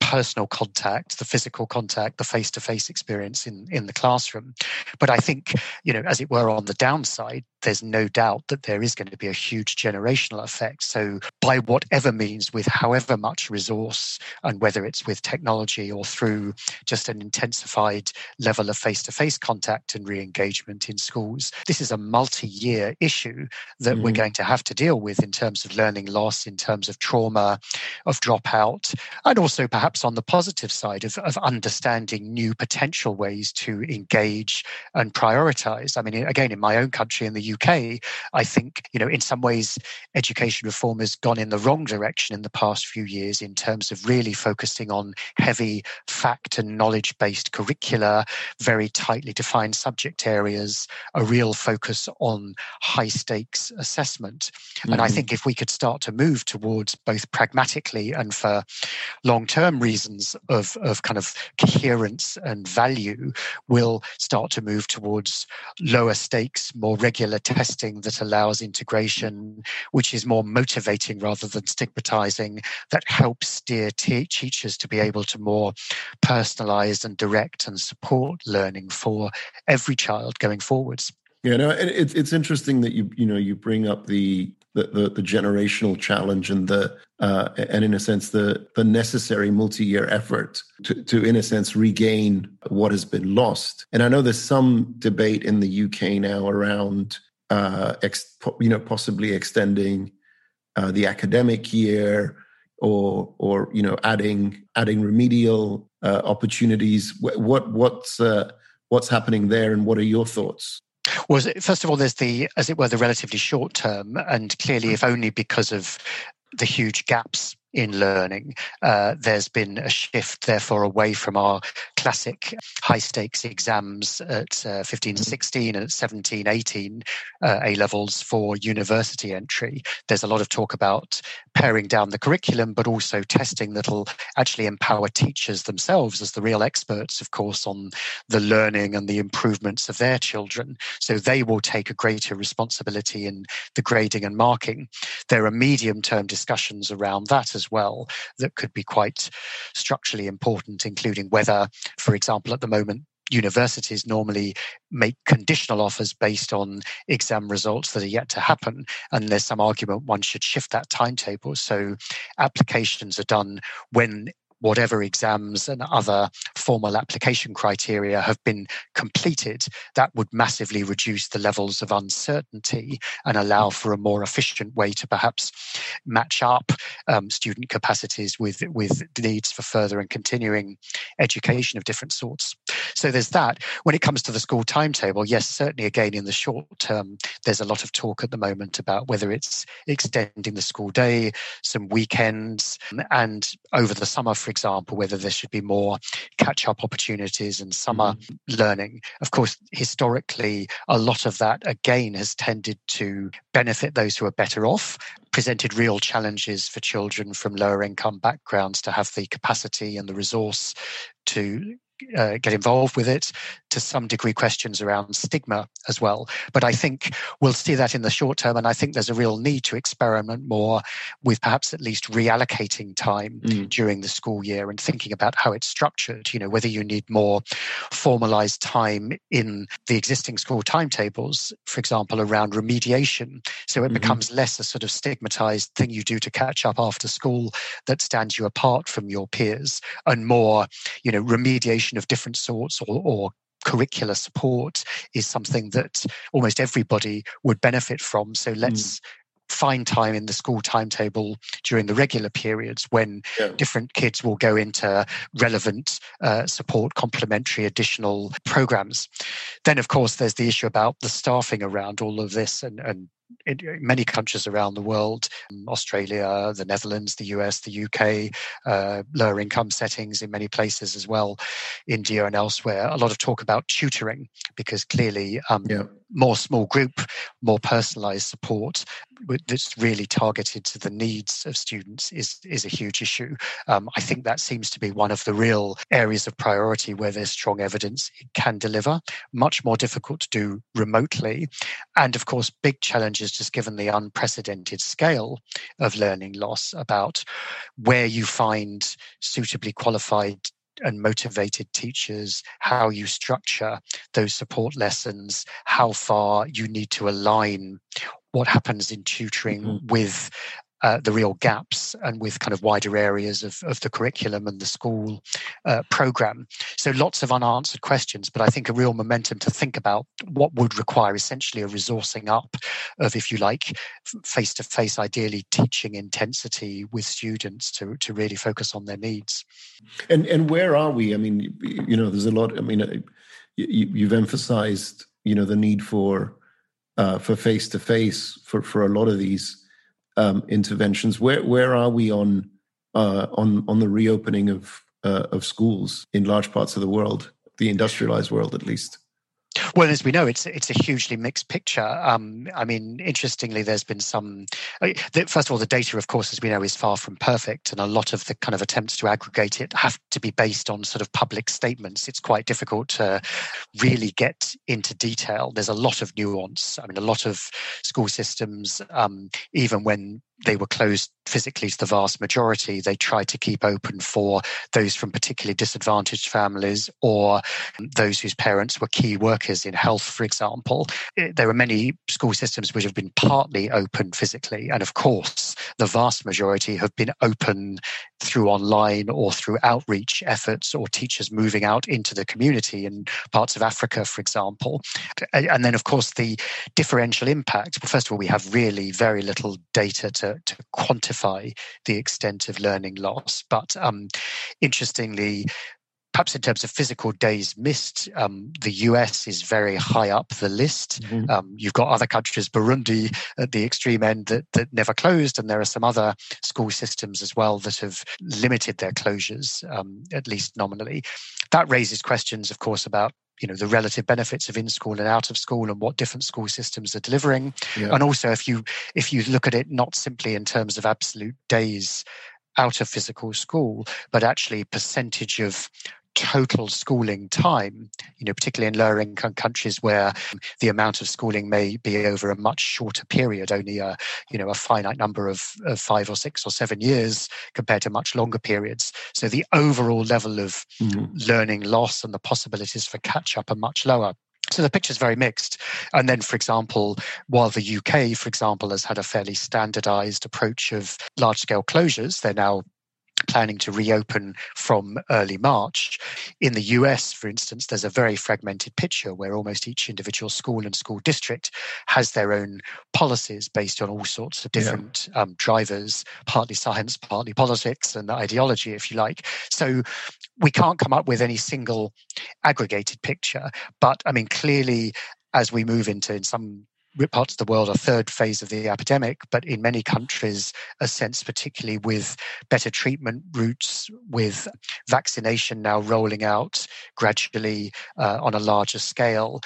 personal contact, the physical contact, the face-to-face experience in, in the classroom. But I think, you know, as it were, on the downside, there's no doubt that there is going to be a huge generational effect. So by whatever means, with however much resource, and whether it's with technology or through just an intensified level of face-to-face contact and re-engagement in schools, this is a multi-year issue that mm-hmm. we're going to have to deal with in terms of learning loss, in terms of trauma, of dropout, and also perhaps on the positive side of, of understanding new potential ways to engage and prioritize. I mean, again, in my own country, in the U K, I think, you know, in some ways, education reform has gone in the wrong direction in the past few years in terms of really focusing on heavy fact and knowledge-based curricula, very tightly defined subject areas, a real focus on high-stakes assessment. Mm-hmm. And I think if we could start to move towards both pragmatically and for long-term reasons of, of kind of coherence and value, we'll start to move towards lower stakes, more regular testing that allows integration, which is more motivating rather than stigmatizing, that helps steer te- teachers to be able to more personalize and direct and support learning for every child going forwards. Yeah, no, it, it's interesting that you you know you bring up the the, the, the generational challenge and the uh, and in a sense, the, the necessary multi-year effort to, to, in a sense, regain what has been lost. And I know there's some debate in the U K now around, uh, ex, you know, possibly extending uh, the academic year or, or you know, adding adding remedial uh, opportunities. What what's uh, what's happening there, and what are your thoughts? Well, first of all, there's the, as it were, the relatively short term, and clearly, if only because of the huge gaps in learning, uh, there's been a shift, therefore, away from our classic high-stakes exams at uh, fifteen sixteen and at seventeen eighteen uh, A-levels for university entry. There's a lot of talk about paring down the curriculum, but also testing that'll actually empower teachers themselves as the real experts, of course, on the learning and the improvements of their children. So they will take a greater responsibility in the grading and marking. There are medium-term discussions around that as well that could be quite structurally important, including whether, for example, at the moment, universities normally make conditional offers based on exam results that are yet to happen. And there's some argument one should shift that timetable. So applications are done when whatever exams and other formal application criteria have been completed. That would massively reduce the levels of uncertainty and allow for a more efficient way to perhaps match up um, student capacities with, with needs for further and continuing education of different sorts. So there's that. When it comes to the school timetable, yes, certainly again in the short term, there's a lot of talk at the moment about whether it's extending the school day, some weekends, and over the summer, for example, whether there should be more catch-up opportunities and summer mm-hmm. learning. Of course, historically, a lot of that, again, has tended to benefit those who are better off, presented real challenges for children from lower income backgrounds to have the capacity and the resource to Uh, get involved with it, to some degree questions around stigma as well. But I think we'll see that in the short term, and I think there's a real need to experiment more with perhaps at least reallocating time mm. during the school year and thinking about how it's structured, you know, whether you need more formalized time in the existing school timetables, for example, around remediation. So it mm-hmm. becomes less a sort of stigmatized thing you do to catch up after school that stands you apart from your peers, and more, you know, remediation of different sorts, or, or curricular support is something that almost everybody would benefit from. So let's mm. find time in the school timetable during the regular periods when yeah. different kids will go into relevant uh, support, complementary additional programs. Then, of course, there's the issue about the staffing around all of this, and, and in many countries around the world, Australia, the Netherlands, the U S, the U K, uh, lower income settings in many places as well, India and elsewhere, a lot of talk about tutoring, because clearly um, yeah. more small group, more personalized support that's really targeted to the needs of students is, is a huge issue. Um, I think that seems to be one of the real areas of priority where there's strong evidence it can deliver, much more difficult to do remotely. And of course, big challenges just given the unprecedented scale of learning loss about where you find suitably qualified and motivated teachers, how you structure those support lessons, how far you need to align what happens in tutoring mm-hmm. with uh, the real gaps and with kind of wider areas of, of the curriculum and the school uh, program. So lots of unanswered questions, but I think a real momentum to think about what would require essentially a resourcing up of, if you like, face-to-face, ideally teaching intensity with students to, to really focus on their needs. And and where are we? I mean, you know, there's a lot, I mean, you, you've emphasized, you know, the need for Uh, for face-to-face for, for a lot of these um, interventions. Where where are we on uh, on on the reopening of uh, of schools in large parts of the world, the industrialized world at least? Well, as we know, it's it's a hugely mixed picture. Um, I mean, interestingly, there's been some... First of all, the data, of course, as we know, is far from perfect. And a lot of the kind of attempts to aggregate it have to be based on sort of public statements. It's quite difficult to really get into detail. There's a lot of nuance. I mean, a lot of school systems, um, even when they were closed physically to the vast majority, they tried to keep open for those from particularly disadvantaged families or those whose parents were key workers in health, for example. There were many school systems which have been partly open physically. And of course, the vast majority have been open through online or through outreach efforts or teachers moving out into the community in parts of Africa, for example. And then, of course, the differential impact. Well, first of all, we have really very little data to to quantify the extent of learning loss. But um, interestingly, perhaps in terms of physical days missed, um, the U S is very high up the list. Mm-hmm. Um, you've got other countries, Burundi at the extreme end, that, that never closed. And there are some other school systems as well that have limited their closures, um, at least nominally. That raises questions, of course, about you know, the relative benefits of in-school and out-of-school and what different school systems are delivering. Yeah. And also, if you if you look at it not simply in terms of absolute days out of physical school, but actually percentage of total schooling time, you know, particularly in lower income countries where the amount of schooling may be over a much shorter period, only a, you know, a finite number of, of five or six or seven years compared to much longer periods. So the overall level of mm-hmm. learning loss and the possibilities for catch up are much lower. So the picture's very mixed. And then, for example, while the U K, for example, has had a fairly standardized approach of large scale closures, they're now planning to reopen from early March. In the U S, for instance, there's a very fragmented picture where almost each individual school and school district has their own policies based on all sorts of different yeah. um, drivers, partly science, partly politics and ideology, if you like. So we can't come up with any single aggregated picture. But I mean, clearly, as we move into, in some parts of the world, a third phase of the epidemic, but in many countries, a sense, particularly with better treatment routes, with vaccination now rolling out gradually uh, on a larger scale.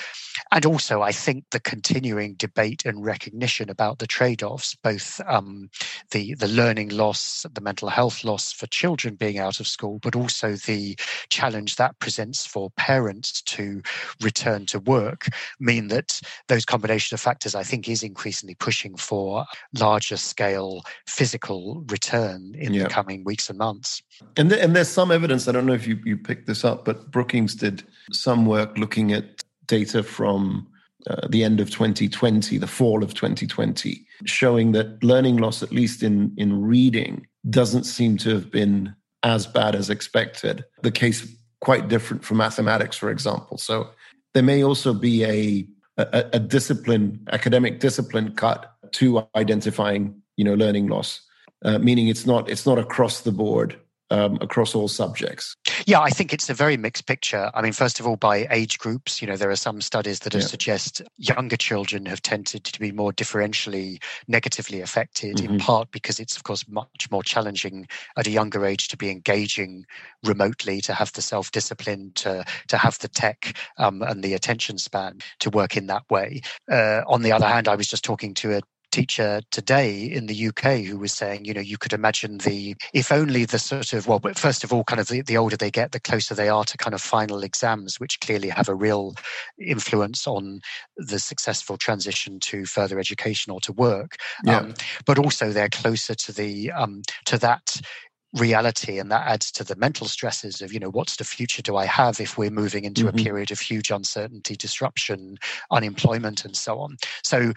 And also, I think the continuing debate and recognition about the trade-offs, both um, the, the learning loss, the mental health loss for children being out of school, but also the challenge that presents for parents to return to work, mean that those combination of factors I think is increasingly pushing for larger scale physical return in yeah. the coming weeks and months. And, th- and there's some evidence, I don't know if you, you picked this up, but Brookings did some work looking at data from uh, the end of twenty twenty, the fall of twenty twenty, showing that learning loss, at least in, in reading, doesn't seem to have been as bad as expected. The case quite different from mathematics, for example. So there may also be a A, a discipline, academic discipline cut to identifying, you know, learning loss, uh, meaning it's not it's not across the board, um, across all subjects. Yeah, I think it's a very mixed picture. I mean, first of all, by age groups, you know, there are some studies that yeah. suggest younger children have tended to be more differentially negatively affected, mm-hmm. in part because it's, of course, much more challenging at a younger age to be engaging remotely, to have the self-discipline, to, to have the tech um, and the attention span to work in that way. Uh, on the other hand, I was just talking to a teacher today in the U K who was saying, you know, you could imagine the, if only the sort of, well, but first of all, kind of the, the older they get, the closer they are to kind of final exams, which clearly have a real influence on the successful transition to further education or to work. Yeah. Um, but also they're closer to the, um, to that reality, and that adds to the mental stresses of, you know, what's the future do I have if we're moving into mm-hmm. a period of huge uncertainty, disruption, unemployment, and so on. So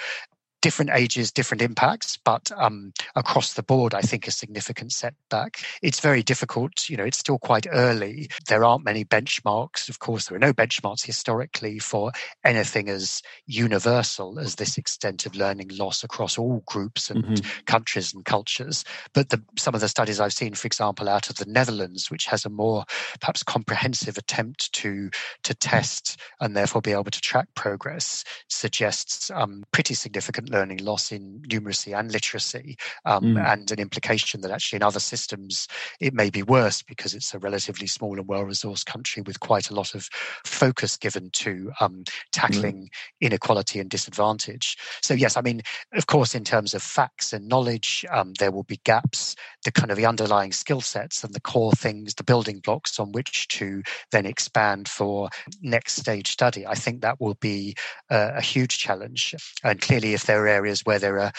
different ages, different impacts, but um, across the board, I think a significant setback. It's very difficult. You know, it's still quite early. There aren't many benchmarks. Of course, there are no benchmarks historically for anything as universal as this extent of learning loss across all groups and mm-hmm. countries and cultures. But the, some of the studies I've seen, for example, out of the Netherlands, which has a more perhaps comprehensive attempt to, to test and therefore be able to track progress, suggests um, pretty significant learning loss in numeracy and literacy, um, mm. and an implication that actually in other systems it may be worse because it's a relatively small and well-resourced country with quite a lot of focus given to um, tackling mm. inequality and disadvantage. So yes, I mean, of course, in terms of facts and knowledge, um, there will be gaps. The kind of the underlying skill sets and the core things, the building blocks on which to then expand for next stage study, I think that will be uh, a huge challenge. And clearly, if there there are areas where there are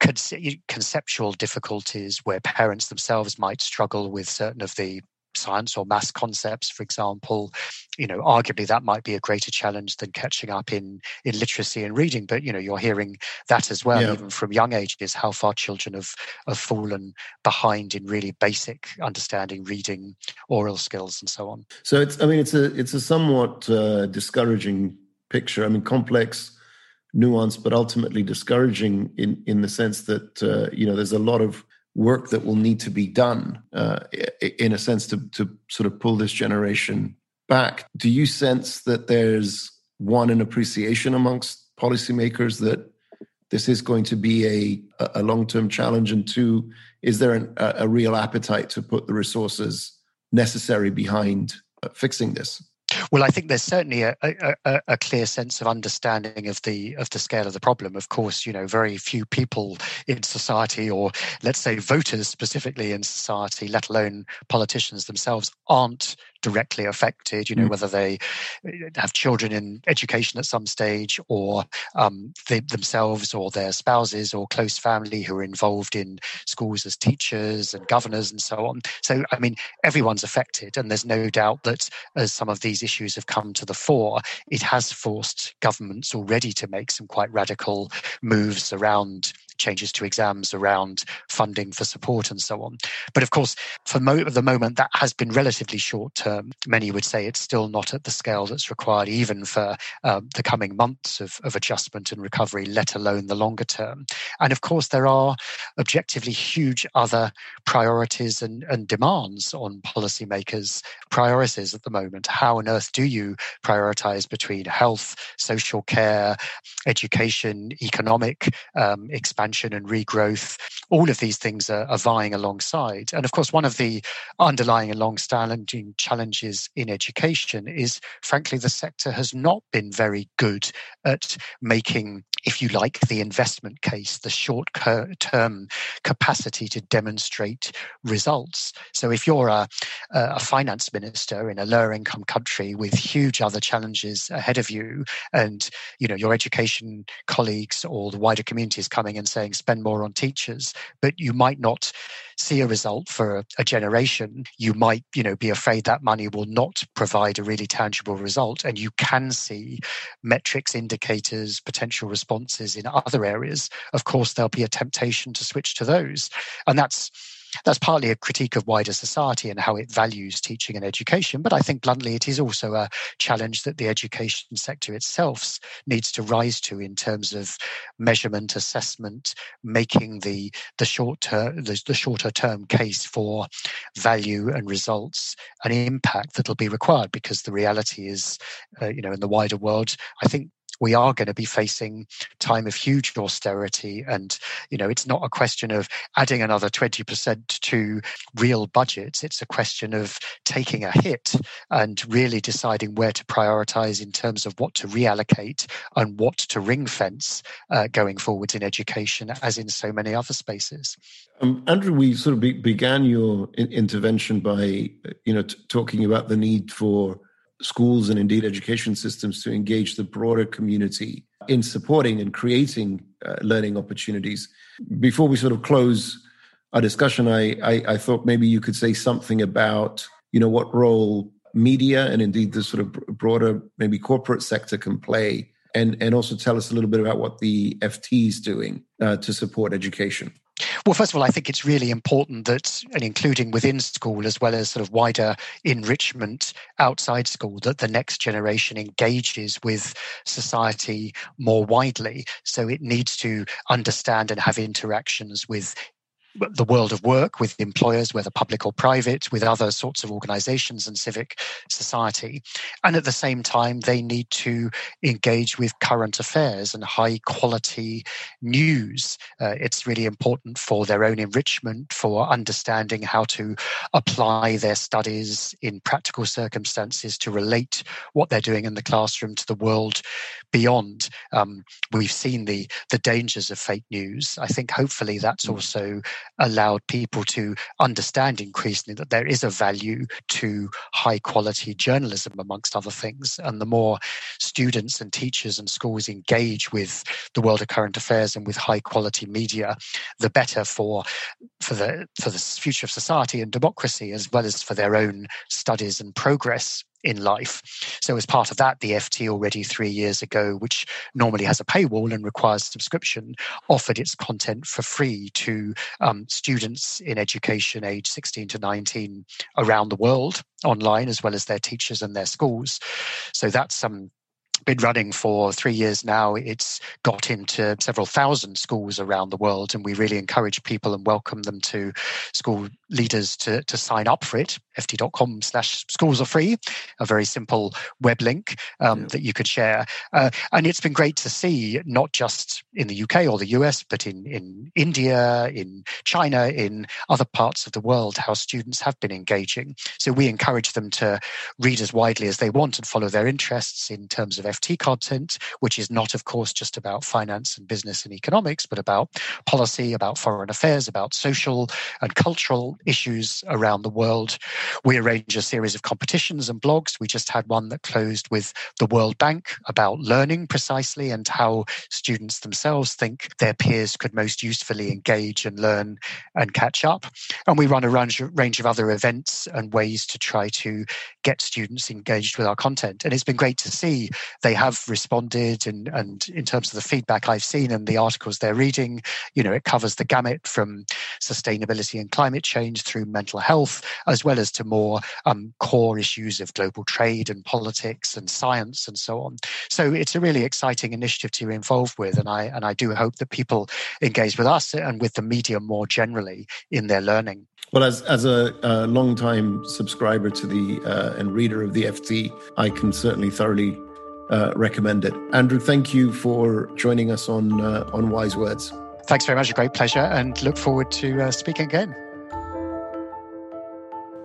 conce- conceptual difficulties, where parents themselves might struggle with certain of the science or maths concepts, for example. You know, arguably that might be a greater challenge than catching up in, in literacy and reading. But, you know, you're hearing that as well, yeah. even from young ages, how far children have, have fallen behind in really basic understanding, reading, oral skills, and so on. So, it's, I mean, it's a, it's a somewhat uh, discouraging picture. I mean, complex, nuanced, but ultimately discouraging in, in the sense that, uh, you know, there's a lot of work that will need to be done, uh, in a sense, to, to sort of pull this generation back. Do you sense that there's, one, an appreciation amongst policymakers that this is going to be a, a long-term challenge? And two, is there an, a real appetite to put the resources necessary behind fixing this? Well, I think there's certainly a, a, a clear sense of understanding of the of the scale of the problem. Of course, you know, very few people in society, or let's say voters specifically in society, let alone politicians themselves, aren't directly affected, you know, mm. whether they have children in education at some stage, or um, they, themselves or their spouses or close family who are involved in schools as teachers and governors and so on. So, I mean, everyone's affected, and there's no doubt that as some of these issues have come to the fore, it has forced governments already to make some quite radical moves around changes to exams, around funding for support and so on. But of course, for mo- the moment, that has been relatively short term. Many would say it's still not at the scale that's required, even for um, the coming months of, of adjustment and recovery, let alone the longer term. And of course, there are objectively huge other priorities and, and demands on policymakers' priorities at the moment. How on earth do you prioritise between health, social care, education, economic um, expansion, and regrowth? All of these things are, are vying alongside. And of course, one of the underlying and long-standing challenges in education is, frankly, the sector has not been very good at making, if you like, the investment case, the short-term capacity to demonstrate results. So if you're a, a finance minister in a lower-income country with huge other challenges ahead of you, and you know your education colleagues or the wider community is coming and saying, spend more on teachers, but you might not see a result for a, a generation, you might, you know, be afraid that money will not provide a really tangible result. And you can see metrics, indicators, potential responses in other areas. Of course, there'll be a temptation to switch to those. And that's That's partly a critique of wider society and how it values teaching and education. But I think, bluntly, it is also a challenge that the education sector itself needs to rise to in terms of measurement, assessment, making the the shorter the, the shorter term case for value and results and impact that'll be required. Because the reality is, uh, you know, in the wider world, I think we are going to be facing time of huge austerity. And, you know, it's not a question of adding another twenty percent to real budgets. It's a question of taking a hit and really deciding where to prioritize in terms of what to reallocate and what to ring fence uh, going forwards in education, as in so many other spaces. Um, Andrew, we sort of be- began your in- intervention by, you know, t- talking about the need for schools and indeed education systems to engage the broader community in supporting and creating uh, learning opportunities. Before we sort of close our discussion, I, I, I thought maybe you could say something about, you know, what role media and indeed the sort of broader maybe corporate sector can play, and, and also tell us a little bit about what the F T is doing uh, to support education. Well, first of all, I think it's really important that, and including within school as well as sort of wider enrichment outside school, that the next generation engages with society more widely. So it needs to understand and have interactions with the world of work, with employers, whether public or private, with other sorts of organizations and civic society. And at the same time, they need to engage with current affairs and high quality news. Uh, it's really important for their own enrichment, for understanding how to apply their studies in practical circumstances, to relate what they're doing in the classroom to the world beyond. Um, we've seen the the dangers of fake news. I think hopefully that's also allowed people to understand increasingly that there is a value to high quality journalism, amongst other things. And the more students and teachers and schools engage with the world of current affairs and with high quality media, the better for for the for the future of society and democracy, as well as for their own studies and progress in life. So as part of that, the F T already three years ago, which normally has a paywall and requires subscription, offered its content for free to um, students in education age sixteen to nineteen around the world online, as well as their teachers and their schools. So that's some um, been running for three years now. It's got into several thousand schools around the world, and we really encourage people and welcome them to school leaders to, to sign up for it. F T dot com slash schools are free, a very simple web link um, yeah. that you could share. Uh, and it's been great to see, not just in the U K or the U S, but in, in India, in China, in other parts of the world, how students have been engaging. So we encourage them to read as widely as they want and follow their interests in terms of F T content, which is not, of course, just about finance and business and economics, but about policy, about foreign affairs, about social and cultural issues around the world. We arrange a series of competitions and blogs. We just had one that closed with the World Bank about learning precisely and how students themselves think their peers could most usefully engage and learn and catch up. And we run a range of other events and ways to try to get students engaged with our content. And it's been great to see they have responded, and, and in terms of the feedback I've seen and the articles they're reading, you know, it covers the gamut from sustainability and climate change through mental health, as well as to more um, core issues of global trade and politics and science and so on. So it's a really exciting initiative to be involved with, and I and I do hope that people engage with us and with the media more generally in their learning. Well, as as a, a long-time subscriber to the uh, and reader of the F T, I can certainly thoroughly Uh, recommend it. Andrew, thank you for joining us on uh, on Wise Words. Thanks very much. A great pleasure, and look forward to uh, speaking again.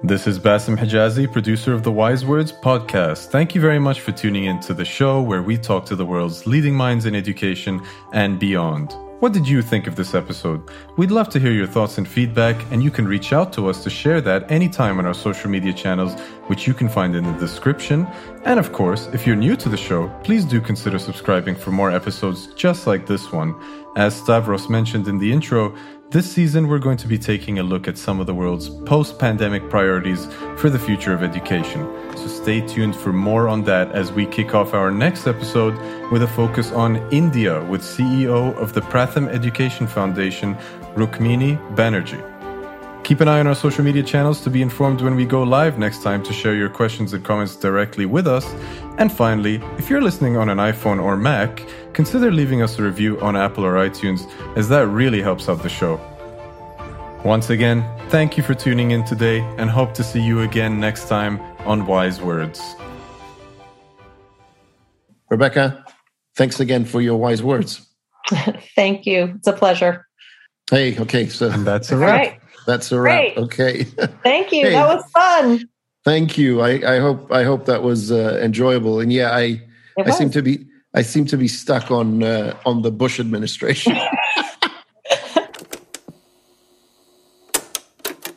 This is Basim Hijazi, producer of the Wise Words podcast. Thank you very much for tuning in to the show where we talk to the world's leading minds in education and beyond. What did you think of this episode? We'd love to hear your thoughts and feedback, and you can reach out to us to share that anytime on our social media channels, which you can find in the description. And of course, if you're new to the show, please do consider subscribing for more episodes just like this one. As Stavros mentioned in the intro, this season we're going to be taking a look at some of the world's post-pandemic priorities for the future of education. So stay tuned for more on that as we kick off our next episode with a focus on India with C E O of the Pratham Education Foundation, Rukmini Banerjee. Keep an eye on our social media channels to be informed when we go live next time, to share your questions and comments directly with us. And finally, if you're listening on an iPhone or Mac, consider leaving us a review on Apple or iTunes, as that really helps out the show. Once again, thank you for tuning in today, and hope to see you again next time on Wise Words. Rebecca, thanks again for your wise words. Thank you. It's a pleasure. Hey, okay. So and that's a wrap. Right. That's a wrap. Great. Okay. Thank you. Hey, that was fun. Thank you. I, I hope I hope that was uh, enjoyable. And yeah, I I seem to be I seem to be stuck on uh, on the Bush administration.